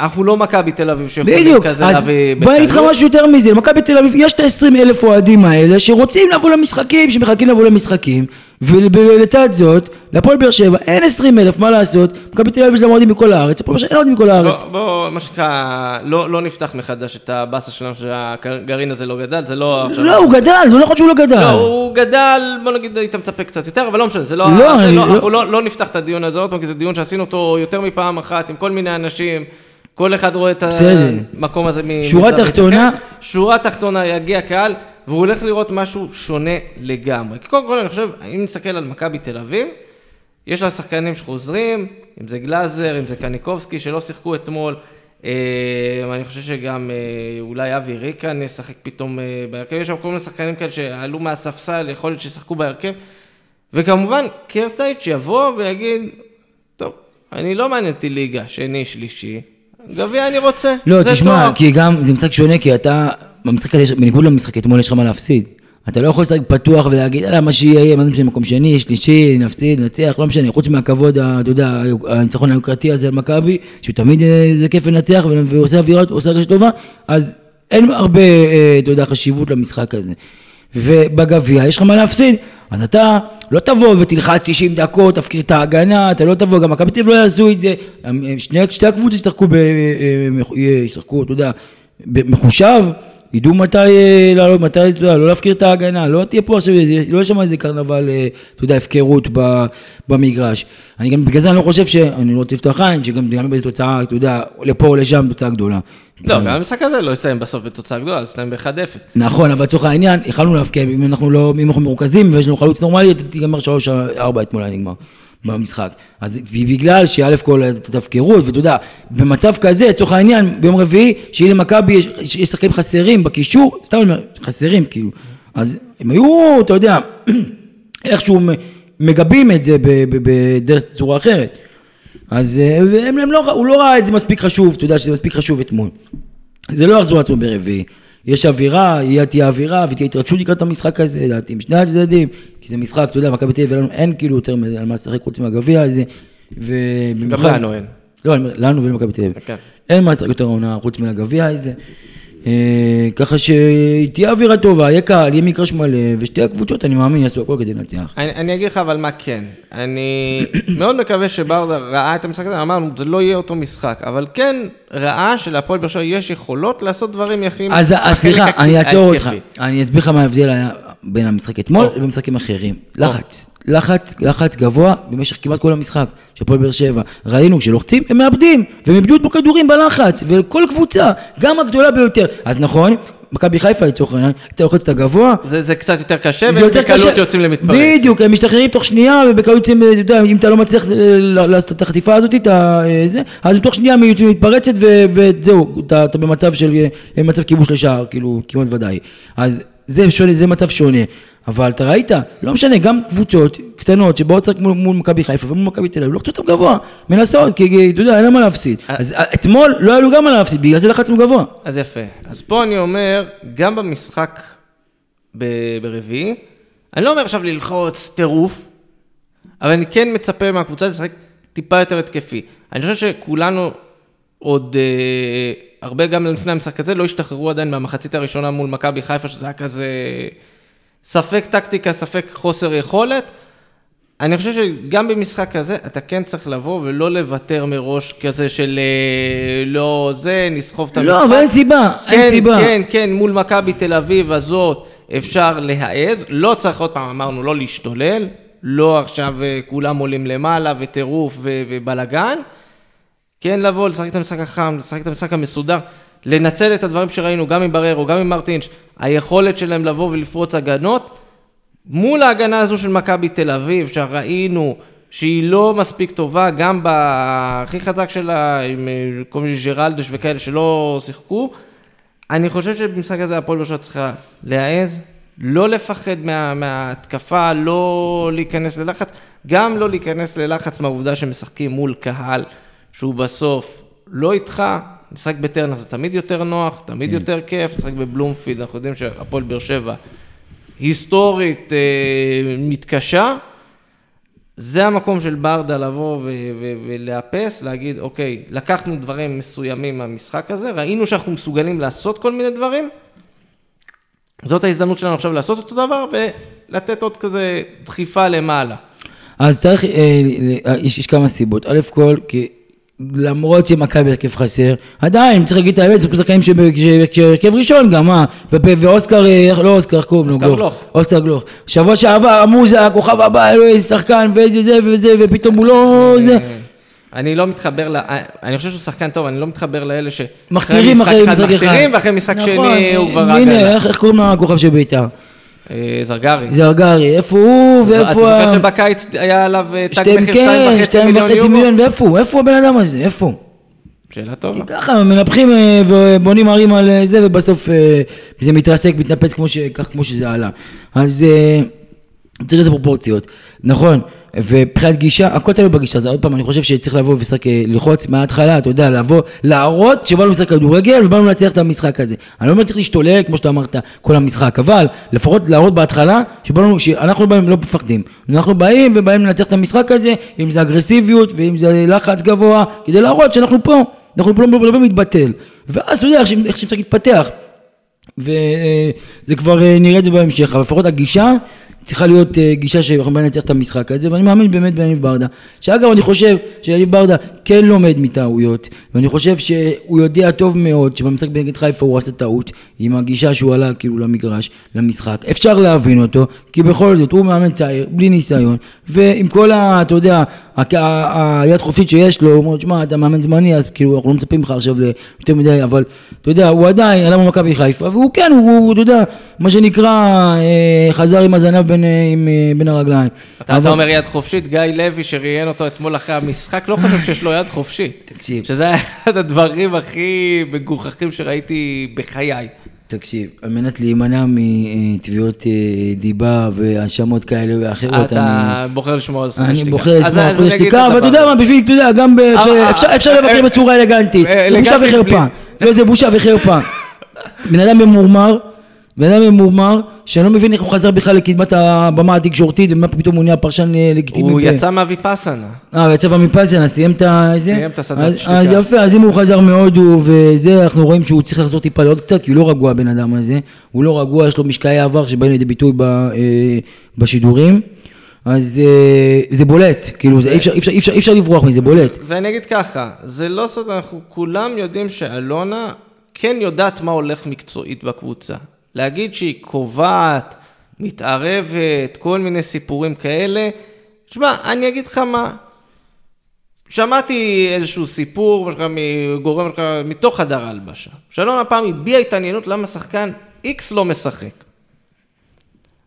אנחנו לא מכבי תל אביב שיכולים כזה להביא בקלות. בואי נתחמש משהו יותר מזה, מכבי תל אביב, יש את 20,000 אוהדים האלה שרוצים לבוא למשחקים, שמחכים לבוא למשחקים, ולצד זאת, להפועל באר שבע, אין 20,000, מה לעשות, מכבי תל אביב יש להם אוהדים מכל הארץ, הפועל באר שבע אין אוהדים מכל הארץ. בואו, מה שקרה, לא נפתח מחדש את הבאסה שלנו שהגרעין הזה לא גדל, זה לא... לא, הוא גדל, זה לא נכון שהוא לא גדל. לא, הוא גדל, בוא נגיד, היית מצפה קצת יותר, אבל לא משנה, זה לא... אנחנו לא נפתח את הדיון הזה, כי זה דיון שעשינו אותו יותר מפעם אחת, עם כל מיני אנשים, כל אחד רואה את המקום הזה... שורה תחתונה? שורה תחתונה, יגיע קהל, והוא הולך לראות משהו שונה לגמרי. כי קודם כל אני חושב, אם נסתכל על מכבי תל אביב, יש לה שחקנים שחוזרים, אם זה גלאזר, אם זה קניקובסקי, שלא שיחקו אתמול, אני חושב שגם אולי אבי ריקן ישחק פתאום בהרכב, יש שם כל מיני שחקנים כאלה שעלו מהספסל, יכול להיות ששחקו בהרכב, וכמובן קרסטייט שיבוא ויגיד, טוב, אני לא מעניינתי ליגה, שני, שלישי, גביע אני רוצה. לא, תשמע, כי גם זה משחק שונה, כי אתה, בניגוד למשחק אתמול יש לך מה להפסיד. אתה לא יכול לשחק פתוח ולהגיד, אלא מה שיהיה, מה זה משנה, מקום שני, שלישי, נפסיד, נצח, לא משנה, חוץ מהכבוד, אתה יודע, הניצחון היוקרתי הזה על מכבי, שהוא תמיד זה כיף לנצח, ועושה אווירות, עושה רגש טובה, אז אין הרבה, אתה יודע, חשיבות למשחק הזה. ובגביע יש לך מה להפסיד, אז אתה לא תבוא ותלחץ 90 דקות, תפקיר את ההגנה, אתה לא תבוא, גם מכבי תל אביב לא יעשו את זה, שתי הקבוצות ישחקו, אתה יודע, מחושב, ידעו מתי לעלות, מתי לא להפקיר את ההגנה, לא תהיה פה עכשיו, לא יש שם איזה קרנבל, אתה יודע, הפקרות במגרש. אני גם בגלל זה אני לא חושב שאני לא רוצה לפתוח עין, שגם באיזו תוצאה, אתה יודע, לפה או לשם תוצאה גדולה. לא, גם המשחק הזה לא יסיים בסוף בתוצאה גדולה, אז יסיים ב-1-0. נכון, אבל צורך העניין, יכלנו להפקר, אם אנחנו מרוכזים ויש לנו חלוץ נורמלי, תיגמר 3-4 אתמול, אני נגמר. במשחק. אז בגלל שא' כל התפקרות, ואתה יודע, במצב כזה, צורך העניין, ביום רביעי, שיהיה למכבי, יש שחקנים חסרים בקישור, סתם אומר, חסרים, כאילו. אז הם היו, אתה יודע, איכשהו מגבים את זה בדרך צורה אחרת. אז הוא לא ראה את זה מספיק חשוב, אתה יודע שזה מספיק חשוב אתמול. זה לא יחזור עצמו ברביעי. יש אווירה, תהיה אווירה, ותהיה התרגשות לקראת המשחק הזה, לדעתי, עם שני הצדדים, כי זה משחק, אתה יודע, מכבי תל אביב ולנו אין כאילו יותר על מה לשחק חוץ מהגביע הזה, גם לנו אין. לא, לנו ולמכבי תל אביב. אין מה לשחק יותר עונה חוץ מהגביע הזה, ככה שתהיה אווירה טובה, יהיה קהל, יהיה מגרש מלא, ושתי הקבוצות, אני מאמין, יעשו הכל כדי לנצח. אני אגיד לך אבל מה כן, אני מאוד מקווה שברדה ראה את המשחק הזה, אמרנו, זה לא יהיה אותו משחק, אבל כן ראה שלהפועל באר שבע יש יכולות לעשות דברים יפים. אז סליחה, אני אעצור אותך, אני אסביר לך מה ההבדל היה בין המשחק אתמול ובמשחקים אחרים. לחץ גבוה במשך כמעט כל המשחק של הפועל באר שבע. ראינו כשלוחצים הם מאבדים, והם איבדו פה כדורים בלחץ, וכל קבוצה, גם הגדולה ביותר. אז נכון, מכבי חיפה לצורך העניין, אתה לוחץ את הגבוה. זה קצת יותר קשה, והם בקלות יוצאים למתפרץ. בדיוק, הם משתחררים תוך שנייה, ובקלות יוצאים, אתה יודע, אם אתה לא מצליח לעשות את החטיפה הזאת, אז תוך שנייה יוצאים מתפרצת, וזהו, אתה במצב של כיבוש לשער, כאילו, כמעט ודאי. אז זה מצב שונה. אבל אתה ראית, לא משנה, גם קבוצות קטנות שבאות שחק מול מכבי חיפה ומול מכבי תל אביב, לא חצות אותם גבוה, מנסות, כי אתה יודע, אין מה להפסיד. אז אתמול לא היה לו גם מה להפסיד, בגלל זה לחצנו גבוה. אז יפה. אז פה אני אומר, גם במשחק ברביעי, אני לא אומר עכשיו ללחוץ טירוף, אבל אני כן מצפה מהקבוצה לשחק טיפה יותר התקפי. אני חושב שכולנו עוד הרבה גם לפני המשחק הזה, לא השתחררו עדיין מהמחצית הראשונה מול מכבי חיפה, שזה היה כזה ספק טקטיקה, ספק חוסר יכולת. אני חושב שגם במשחק הזה, אתה כן צריך לבוא ולא לוותר מראש כזה של לא זה, נסחוב את המשחק. לא, אבל אין סיבה, אין סיבה. כן, כן, מול מכבי תל אביב הזאת אפשר להעז. לא צריך, עוד פעם אמרנו, לא להשתולל, לא עכשיו כולם עולים למעלה וטירוף ובלגן. כן לבוא, לשחק את המשחק החם, לשחק את המשחק המסודר, לנצל את הדברים שראינו, גם עם ברר או גם עם מרטינש, היכולת שלהם לבוא ולפרוץ הגנות, מול ההגנה הזו של מכבי תל אביב, שראינו שהיא לא מספיק טובה, גם בהכי חזק שלה, עם כל מיני ג'רלדש וכאלה שלא שיחקו, אני חושב שבמשחק הזה הפועל באר שבע צריכה להעז, לא לפחד מההתקפה, לא להיכנס ללחץ, גם לא להיכנס ללחץ מהעובדה שמשחקים מול קהל, שהוא בסוף לא איתך, נשחק בטרנר, זה תמיד יותר נוח, תמיד יותר כיף, נשחק בבלומפילד, אנחנו יודעים שהפועל באר שבע היסטורית מתקשה, זה המקום של ברדה לבוא ולאפס, להגיד, אוקיי, לקחנו דברים מסוימים מהמשחק הזה, ראינו שאנחנו מסוגלים לעשות כל מיני דברים, זאת ההזדמנות שלנו עכשיו לעשות אותו דבר, ולתת עוד כזה דחיפה למעלה. אז צריך, יש כמה סיבות, א' כל, כי למרות שמכבי הרכב חסר, עדיין, צריך להגיד את האמת, זה שחקנים שהרכב ראשון גם, ואוסקר, לא אוסקר, אוסקר גלוך. שבוע שעבר, המוזה, הכוכב הבא, שחקן ואיזה זה וזה, ופתאום הוא לא זה. אני לא מתחבר, אני חושב שהוא שחקן טוב, אני לא מתחבר לאלה ש... מחתירים אחרי משחק אחד, ואחרי משחק שני הוא כבר רק... הנה, איך קוראים לכוכב של בית"ר? זרגרי. זרגרי, איפה הוא ואיפה... את זוכר שבקיץ היה עליו תג מחיר 2.5 מיליון יורו? איפה הבן אדם הזה? איפה? שאלה טובה. ככה, מנפחים ובונים ערים על זה, ובסוף זה מתרסק, מתנפץ כמו שזה עלה. אז צריך לזה פרופורציות. נכון, ובחיית גישה, הכל תלוי בגישה, אז עוד פעם אני חושב שצריך לבוא ומשחק ללחוץ מההתחלה, אתה יודע, לבוא, להראות שבאנו משחק כדורגל ובאנו להצליח את המשחק הזה. אני לא אומר צריך להשתולל, כמו שאתה אמרת, כל המשחק, אבל לפחות להראות בהתחלה שאנחנו באים לא מפחדים. אנחנו באים ובאים להצליח את המשחק הזה, אם זה אגרסיביות ואם זה לחץ גבוה, כדי להראות שאנחנו פה, אנחנו פה לא מתבטל. ואז אתה יודע איך שמשחק יתפתח. וזה כבר נראה את זה בהמשך, אבל לפחות הגישה צריכה להיות גישה שאנחנו בין נצליח את המשחק הזה, ואני מאמין באמת באליב ברדה, שאגב אני חושב שאליב ברדה כן לומד מטעויות, ואני חושב שהוא יודע טוב מאוד שבמשחק בנגד חיפה הוא עשה טעות, עם הגישה שהוא עלה כאילו למגרש, למשחק, אפשר להבין אותו, כי בכל זאת הוא מאמן צעיר, בלי ניסיון, ועם כל ה... אתה יודע, היד חופשית שיש לו, הוא אומר, שמע, אתה מאמן זמני, אז כאילו אנחנו לא מצפים לך עכשיו ליותר מדי, אבל אתה יודע, הוא עדיין עלה במכבי חיפה, והוא כן, הוא, אתה יודע, מה שנקרא, חזר עם הזנב בין הרגליים. אתה אומר יד חופשית, גיא לוי שראיין אותו אתמול אחרי המשחק, לא חושב שיש לו יד חופשית. תקשיב. שזה היה אחד הדברים הכי מגוחכים שראיתי בחיי. תקשיב, על מנת להימנע מתביעות דיבה והשמות כאלה ואחרות, אתה בוחר לשמור על שתיקה. אני בוחר לשמור על שתיקה, אבל אתה יודע מה, בשביל, אתה יודע, גם אפשר לבקר בצורה אלגנטית. זה בושה וחרפה. לא, זה בושה וחרפה. בן אדם ממורמר, שאני לא מבין איך הוא חזר בכלל לקדמת הבמה התקשורתית, ומה פתאום הוא נהיה פרשן לגיטימי. הוא יצא מהויפאסנה. יצא מהויפאסנה, סיים את הסדת שתיקה. אז יפה, אז אם הוא חזר מהודו, וזה, אנחנו רואים שהוא צריך לחזור טיפה לעוד קצת, כי הוא לא רגוע הבן אדם הזה, הוא לא רגוע, יש לו משקעי עבר שבאים לידי ביטוי בשידורים. אז זה בולט, כאילו זה אי אפשר לברוח מזה, בולט. ואני אגיד ככה, זה לא סוד, אנחנו כולם יודעים שאלונה כן יודעת מה הולך מקצועית בקבוצה. להגיד שהיא קובעת, מתערבת, כל מיני סיפורים כאלה. תשמע, אני אגיד לך מה, שמעתי איזשהו סיפור מגורם מתוך חדר ההלבשה. שאלון הפעם הביעה התעניינות למה שחקן X לא משחק.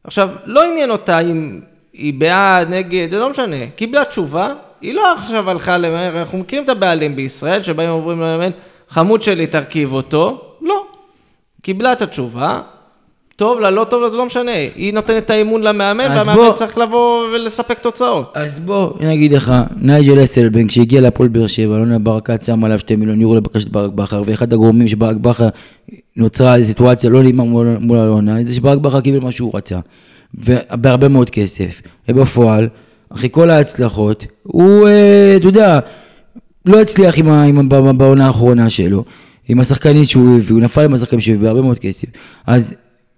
עכשיו, לא עניין אותה אם היא בעד, נגד, זה לא משנה. קיבלה תשובה, היא לא עכשיו הלכה למהר, אנחנו מכירים את הבעלים בישראל, שבהם אומרים למאמן, חמוד שלי תרכיב אותו, לא. קיבלה את התשובה, טוב לה, לא טוב לה, זה לא משנה. היא נותנת את האימון למאמן, והמאמן צריך לבוא ולספק תוצאות. אז בוא, נגיד לך, נייג'ל אסלבנק, שהגיע לפועל באר שבע, אלונה ברקת שם עליו 2 מיליון יורו לבקשת ברק בכר, ואחד הגורמים שברק בכר נוצרה איזו סיטואציה, לא נעימה מול אלונה, זה שברק בכר קיבל מה שהוא רצה, בהרבה מאוד כסף. ובפועל, אחרי כל ההצלחות, הוא, אתה יודע, לא הצליח בעונה האחרונה שלו. עם השחקנית שהוא הביא, הוא נפל עם השחקנים שהוא הביא בהרבה מאוד כסף. אז,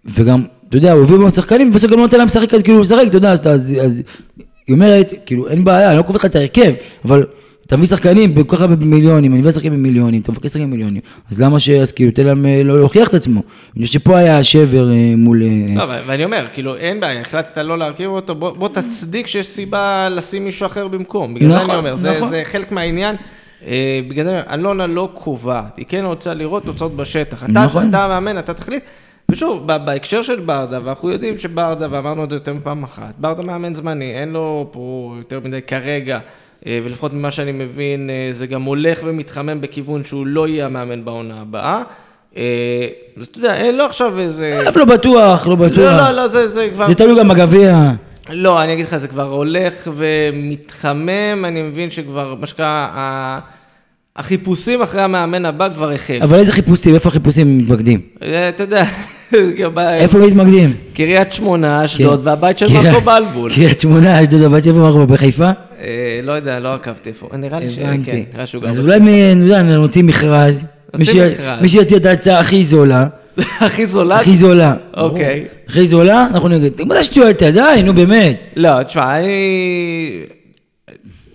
וגם, אתה יודע, הוא הביא מאוד שחקנים, ובסוף גם לא נותן להם שחק, כאילו הוא שחק, אתה יודע, אז היא אומרת, כאילו, אין בעיה, אני לא קובע לך את ההרכב, אבל אתה מביא שחקנים בכל כך במיליונים, אני מביא שחקנים במיליונים, אתה מבקש שחקנים במיליונים, אז למה כאילו, תן להם לא להוכיח את עצמו? אני חושב שפה היה השבר מול... לא, ואני אומר, כאילו, אין בעיה, החלטת לא להרכיב אותו, בוא תצדיק שיש סיבה לשים מישהו אחר במקום. בגלל זה אני אומר, זה חלק מהעניין. בגלל זה, אלונה לא קובעת, היא כן רוצה לראות תוצאות בשטח, אתה מאמן, אתה תחליט, ושוב, בהקשר של ברדה, ואנחנו יודעים שברדה, ואמרנו את זה יותר מפעם אחת, ברדה מאמן זמני, אין לו פה יותר מדי כרגע, ולפחות ממה שאני מבין, זה גם הולך ומתחמם בכיוון שהוא לא יהיה המאמן בעונה הבאה, אז אתה יודע, לא עכשיו איזה... לא בטוח. לא, זה כבר... זה תלוי גם הגביע. לא, אני אגיד לך, זה כבר הולך ומתחמם, אני מבין שכבר, מה שקרה, החיפושים אחרי המאמן הבא כבר החל. אבל איזה חיפושים? איפה החיפושים מתמקדים? אתה יודע. איפה מתמקדים? קריית שמונה, אשדוד, והבית של מרקו בלבול. קריית שמונה, אשדוד, הבית של מרקו בחיפה? לא יודע, לא עקבתי איפה. נראה לי שכן, נראה שהוא גם... אז אולי נוציא מכרז. מי שיוציא את ההצעה הכי זולה. הכי זולה. אוקיי. הכי זולה, אנחנו נגיד, מה זה שטויות, עדיין, נו באמת. לא, תשמע,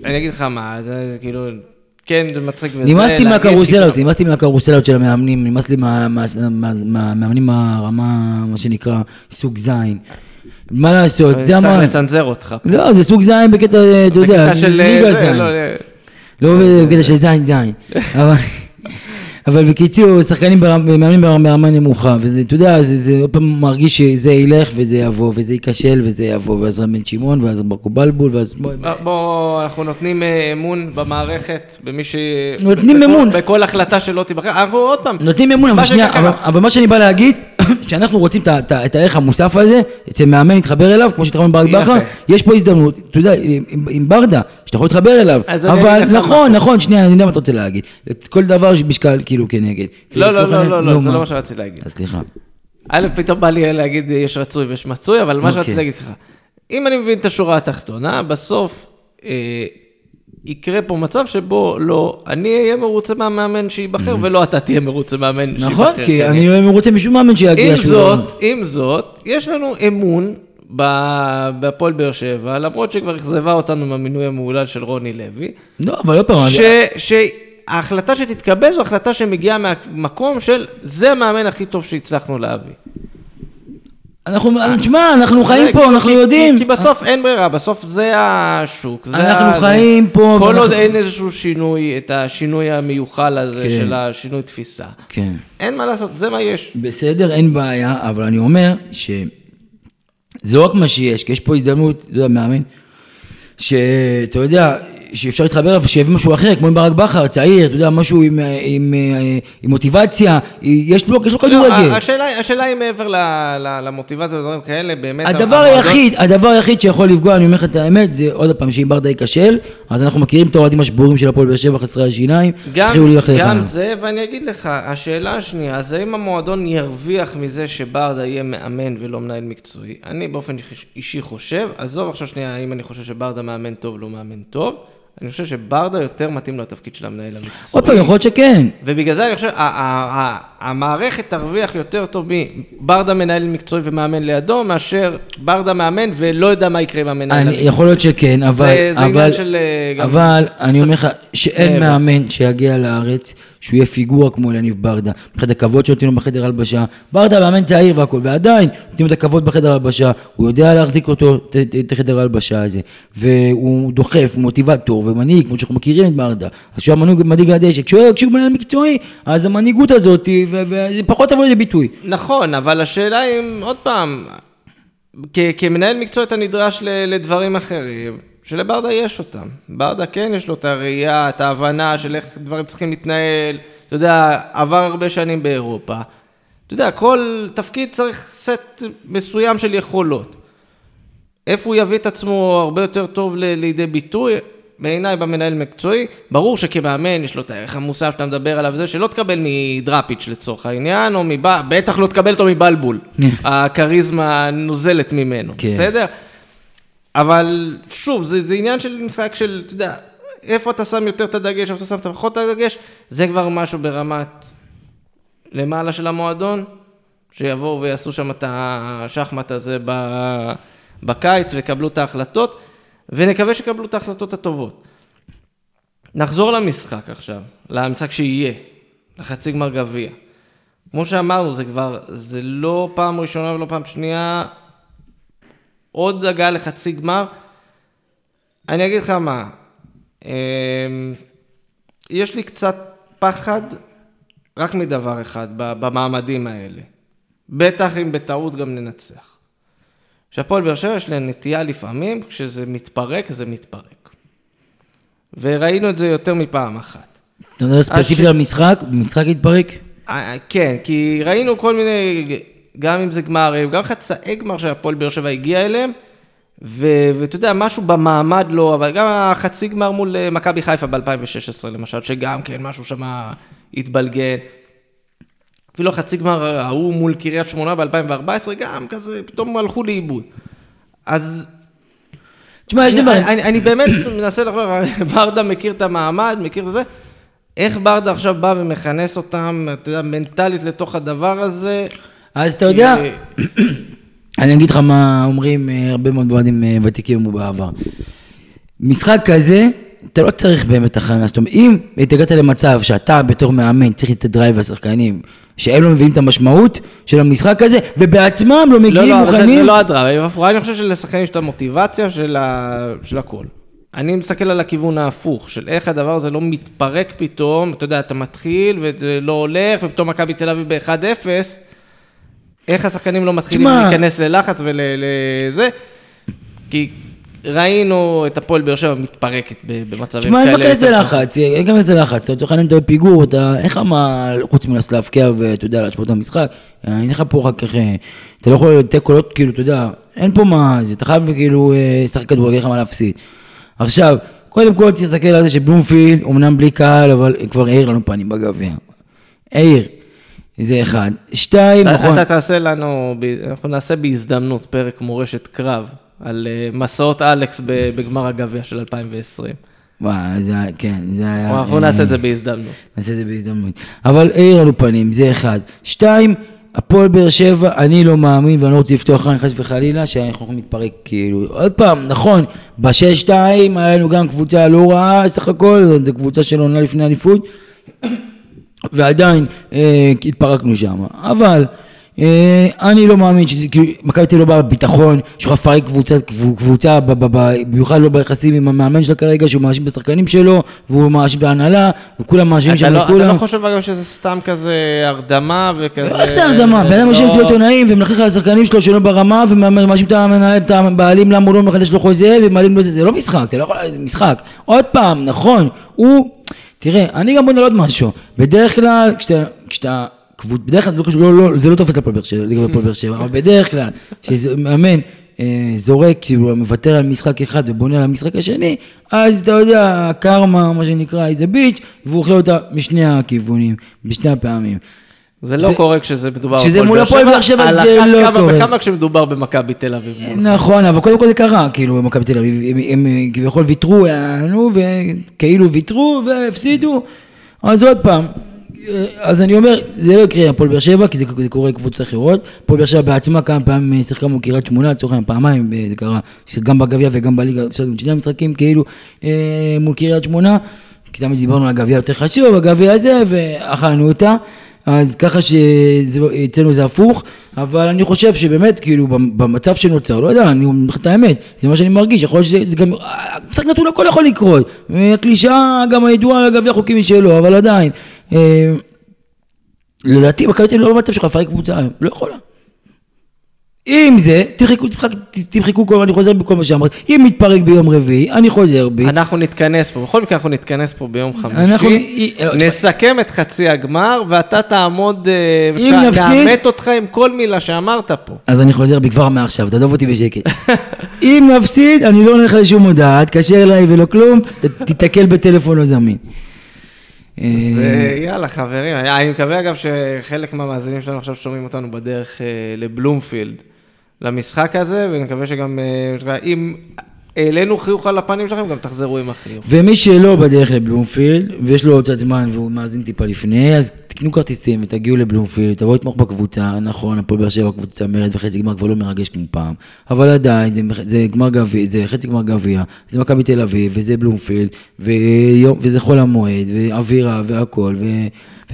אני אגיד לך מה, זה כאילו, כן, זה מצחיק וזה. נמאסתי מהקרוסלות של המאמנים, נמאס לי מהמאמנים הרמה, מה שנקרא, סוג זין. מה לעשות, זה אמר. צריך לצנזר אותך. לא, זה סוג זין בקטע, אתה יודע, ליגה זין. לא, בקטע של זין. אבל... אבל בקיצור, שחקנים מאמנים ברמה נמוכה, ואתה יודע, זה פעם מרגיש שזה ילך וזה יבוא, וזה יקשל וזה יבוא, ואז רמל שמעון, ואז ברקו בלבול, ואז... בוא, אנחנו נותנים אמון במערכת, במי ש... נותנים אמון. בכל החלטה שלא תיבחר, אנחנו עוד פעם... נותנים אמון, אבל מה שאני בא להגיד, שאנחנו רוצים את הערך המוסף הזה, אצל מאמן להתחבר אליו, כמו שתרמון ברק בכר, יש פה הזדמנות, אתה יודע, עם ברדה, שאתה יכול להתחבר אליו, אבל נכון, שנייה, אני יודע מה אתה רוצה להגיד, כל דבר שבשקל כאילו כנגד. לא, זה לא מה שרציתי להגיד. אז סליחה. א', פתאום בא לי להגיד יש רצוי ויש מצוי, אבל מה שרציתי להגיד ככה, אם אני מבין את השורה התחתונה, בסוף יקרה פה מצב שבו לא, אני אהיה מרוצה מהמאמן שיבחר, ולא אתה תהיה מרוצה מהמאמן שיבחר. נכון, כי אני אהיה מרוצה משום מאמן שיגיע שוב. עם זאת, יש לנו אמון בפועל באר שבע, למרות שכבר אכזבה אותנו מהמינוי המעולל של רוני לוי. לא, אבל לא פעם. שההחלטה שתתקבל זו החלטה שמגיעה מהמקום של זה המאמן הכי טוב שהצלחנו להביא. אנחנו חיים פה, אנחנו יודעים. כי בסוף אין ברירה, בסוף זה השוק. אנחנו חיים פה. כל עוד אין איזשהו שינוי, את השינוי המיוחל הזה של השינוי תפיסה. כן. אין מה לעשות, זה מה יש. בסדר, אין בעיה, אבל אני אומר שזה לא רק מה שיש, כי יש פה הזדמנות, אתה יודע, מאמן, שאתה יודע, שאפשר להתחבר אליו, שיביא משהו אחר, כמו עם ברק בכר, צעיר, אתה יודע, משהו עם מוטיבציה, יש לו כדורגל. השאלה היא מעבר למוטיבציה, לדברים כאלה, באמת... הדבר היחיד שיכול לפגוע, אני אומר לך את האמת, זה עוד הפעם, שאם ברדה יקשל, אז אנחנו מכירים את האוהדים השבורים של הפועל באר שבע, חסרי השיניים, גם זה, ואני אגיד לך, השאלה השנייה, זה אם המועדון ירוויח מזה שברדה יהיה מאמן ולא מנהל מקצועי. אני באופן אישי חושב, עזוב עכשיו שנייה, אם אני חושב שברדה מאמן טוב, לא מאמן טוב. אני חושב שברדה יותר מתאים לתפקיד של המנהל המקצועי. עוד פעם, יכול שכן. ובגלל זה אני חושב, המערכת תרוויח יותר טוב מברדה מנהל מקצועי ומאמן לידו, מאשר ברדה מאמן ולא יודע מה יקרה עם המנהל המקצועי. יכול להיות שכן, אבל אני אומר לך שאין מאמן שיגיע לארץ, שהוא יהיה פיגורה כמו אלניב ברדה, בחדר הכבוד שנותנים לו בחדר הלבשה, ברדה מאמן צעיר והכל, ועדיין נותנים את הכבוד בחדר הלבשה, הוא יודע להחזיק אותו את החדר הלבשה הזה, והוא דוחף, הוא מוטיבטור ומנהיג, כמו שאנחנו מכירים את ברדה, אז שהוא המנהיג הדשק, כשהוא מנהל מקצועי, אז המנהיגות הזאת, וזה פחות עבור איזה ביטוי. נכון, אבל השאלה היא, עוד פעם, כמנהל מקצוע אתה נדרש לדברים אחרים, שלברדה יש אותם. ברדה כן יש לו את הראייה, את ההבנה של איך דברים צריכים להתנהל. אתה יודע, עבר הרבה שנים באירופה. אתה יודע, כל תפקיד צריך סט מסוים של יכולות. איפה הוא יביא את עצמו הרבה יותר טוב לידי ביטוי? בעיניי במנהל מקצועי. ברור שכמאמן יש לו את הערך המוסף שאתה מדבר עליו, זה שלא תקבל מדראפיץ' לצורך העניין, או בטח לא תקבל אותו מבלבול. הקריזמה נוזלת ממנו, בסדר? אבל שוב, זה עניין של משחק של, אתה יודע, איפה אתה שם יותר את הדגש, איפה אתה שם פחות את הדגש, זה כבר משהו ברמת למעלה של המועדון, שיבואו ויעשו שם את השחמט הזה בקיץ, וקבלו את ההחלטות, ונקווה שקבלו את ההחלטות הטובות. נחזור למשחק עכשיו, למשחק שיהיה, לחצי גמר גביע. כמו שאמרנו, זה לא פעם ראשונה ולא פעם שנייה, עוד הגעה לחצי גמר, אני אגיד לך מה, יש לי קצת פחד, רק מדבר אחד, במעמדים האלה, בטח אם בטעות גם ננצח. שהפועל באר שבע יש לה נטייה לפעמים, כשזה מתפרק, זה מתפרק. וראינו את זה יותר מפעם אחת. אתה יודע ספציפית על משחק? משחק התפרק? כן, כי ראינו כל מיני... גם אם זה גמר, גם חצאי גמר שהפועל באר שבע הגיע אליהם, ואתה יודע, משהו במעמד לא, אבל גם החצי גמר מול מכבי חיפה ב-2016 למשל, שגם כן משהו שמה התבלגן, אפילו חצי גמר ההוא מול קריית שמונה ב-2014, גם כזה, פתאום הלכו לאיבוד. אז... תשמע, יש דבר. אני באמת מנסה לחלוק, ברדה מכיר את המעמד, מכיר את זה, איך ברדה עכשיו בא ומכנס אותם, אתה יודע, מנטלית לתוך הדבר הזה, אז אתה יודע, אני אגיד לך מה אומרים הרבה מאוד ועדים ותיקים ובעבר. משחק כזה, אתה לא צריך באמת הכנה, זאת אומרת, אם התגעת למצב שאתה בתור מאמן צריך את הדרייב השחקנים, שהם לא מביאים את המשמעות של המשחק הזה, ובעצמם לא מגיעים מוכנים. לא, זה לא הדרייב, אני חושב שלשחקנים יש את המוטיבציה של הכל. אני מסתכל על הכיוון ההפוך, של איך הדבר הזה לא מתפרק פתאום, אתה יודע, אתה מתחיל ולא הולך, ופתאום מכבי תל אביב ב-1-0, איך השחקנים לא מתחילים להיכנס ללחץ ולזה, כי ראינו את הפועל באר שבע מתפרקת במצבים כאלה. תשמע, אין איזה לחץ, אין גם איזה לחץ, אתה תוכל למצוא פיגור, אתה איך אמר, חוץ מלס להפקיע ואתה יודע, להשפות את המשחק, אין לך פה רק ככה, אתה לא יכול לתת קולות, כאילו, אתה יודע, אין פה מה, אתה חייב כאילו שחק כדורגל, אין לך מה להפסיד. עכשיו, קודם כל תסתכל על זה שבלומפילד, אומנם בלי קהל, אבל כבר העיר לנו פנים בגביה. העיר, זה אחד. שתיים, נכון. אתה תעשה לנו, אנחנו נעשה בהזדמנות פרק מורשת קרב, על מסעות אלכס בגמר הגביה של 2020. וואי, זה היה, כן, זה היה... אנחנו נעשה את זה בהזדמנות. נעשה את זה בהזדמנות. אבל העיר לנו פנים, זה אחד. שתיים, הפועל באר שבע, אני לא מאמין, ואני לא רוצה לפתוח רן חס וחלילה, שאנחנו יכולים להתפרק כאילו, עוד פעם, נכון, ב-6-2 היינו גם קבוצה לא רעה, סך הכל, זו קבוצה של עונה לפני אליפות, ועדיין התפרקנו שם, אבל אני לא מאמין, כאילו, מכבי תל אביב לא בא בביטחון, שהוא לפרק קבוצה, במיוחד לא ביחסים עם המאמן שלה כרגע, שהוא מאשים בשחקנים שלו, והוא מאשים בהנהלה, וכולם מאשים שם לכולם. אתה לא חושב אגב שזה סתם כזה הרדמה וכזה... לא זה הרדמה, בינם מאשים סביבות עונאים, ומלכיח על השחקנים שלו שלא ברמה, ומאשים את המנהל, את הבעלים למה הוא לא מחדש לו חוזה, ומעלים לו זה, זה לא משחק, אתה לא יכול... משחק. עוד פעם, נכון, הוא... תראה, אני גם בוא נעלות משהו. בדרך כלל, כשאתה... בדרך כלל זה לא תופס לפועל באר שבע, אבל בדרך כלל, כשמאמן זורק, כאילו מוותר על משחק אחד ובונה על המשחק השני, אז אתה יודע, הקרמה, מה שנקרא, איזה ביץ', והוא אוכל אותה משני הכיוונים, בשני הפעמים. זה לא קורה כשזה מדובר בפועל באר שבע, זה לא קורה. וכמה כשמדובר במכבי תל אביב. נכון, אבל קודם כל זה קרה, כאילו במכבי תל אביב, הם כביכול ויתרו, כאילו ויתרו והפסידו, אז עוד פעם. אז אני אומר, זה לא יקרה הפועל באר שבע, כי זה קורה קבוצות אחרות. הפועל באר שבע בעצמה כמה פעמים שיחקה מול קריית שמונה, צורכים פעמיים, זה קרה גם בגביע וגם בליגה, שני המשחקים כאילו מול קריית שמונה, כי תמיד דיברנו על הגביע יותר חשוב, הגביע הזה, ואכלנו אותה, אז ככה שאצלנו זה הפוך, אבל אני חושב שבאמת, כאילו, במצב שנוצר, לא יודע, אני אומר את האמת, זה מה שאני מרגיש, יכול להיות שזה גם, המשחק נתון הכל יכול לקרות, הקלישה גם הידועה לגבי החוקים שלו, אבל עדיין, לדעתי, בקביעתי לא במצב שלך, לפרק קבוצה, לא יכולה. אם זה, תמחיקו כל, אני חוזר בכל מה שאמרת, אם מתפרק ביום רביעי, אני חוזר בי. אנחנו נתכנס פה, בכל מקרה אנחנו נתכנס פה ביום חמישי, נסכם את חצי הגמר, ואתה תעמוד, נעמת אותך עם כל מילה שאמרת פה. אז אני חוזר בי כבר מעכשיו, תעזוב אותי בשקט. אם נפסיד, אני לא הולך לשום הודעה, תקשר אליי ולא כלום, תתקל בטלפון לא זמין. אז יאללה חברים, אני מקווה אגב שחלק מהמאזינים שלנו עכשיו שומעים אותנו בדרך לבלומפילד למשחק הזה, ואני מקווה שגם אם אלינו חיוך על הפנים שלכם גם תחזרו עם החיוך. ומי שלא בדרך לבלומפילד ויש לו עוד זמן והוא מאזין טיפה לפני, אז תקנו כרטיסים ותגיעו לבלומפילד, תבואו לתמוך בקבוצה, נכון, הפועל באר שבע קבוצה צמרת וחצי גמר כבר לא מרגש כמו פעם, אבל עדיין זה גמר גביע, זה חצי גמר גביע, זה מכבי תל אביב וזה בלומפילד וזה חול המועד ואווירה והכל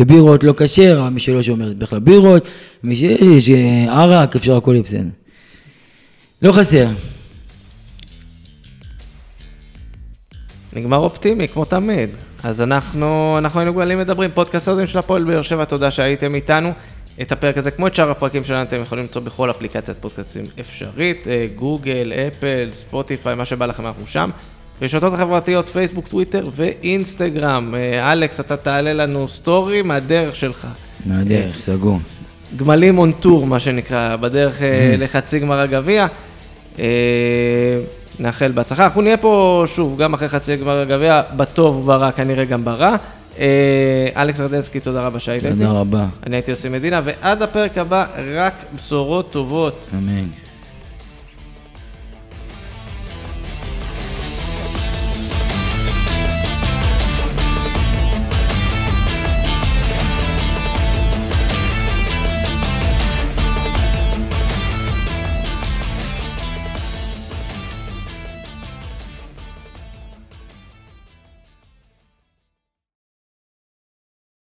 ובירות לא כשר, מי שלא שאומר בכלל בירות, מי שיש ערק אפשר הכל יפסן. לא חסר. נגמר אופטימי, כמו תמיד. אז אנחנו היינו גואלים מדברים. פודקאסט הזה של הפועל באר שבע, תודה שהייתם איתנו. את הפרק הזה, כמו את שאר הפרקים שלנו, אתם יכולים למצוא בכל אפליקציית פודקאסטים אפשרית, גוגל, אפל, ספוטיפיי, מה שבא לכם אנחנו שם. רשתות החברתיות, פייסבוק, טוויטר ואינסטגרם. אלכס, אתה תעלה לנו סטורי מהדרך שלך. מהדרך, סגור. גמלים און טור, מה שנקרא, בדרך לחצי גמר הגביע. נאחל בהצלחה, אנחנו נהיה פה שוב גם אחרי חצי גמר הגביע, בטוב וברע, כנראה גם ברע. אלכס רדנסקי, תודה רבה שהייתם. תודה רבה. אני הייתי יוסי מדינה, ועד הפרק הבא רק בשורות טובות. אמן.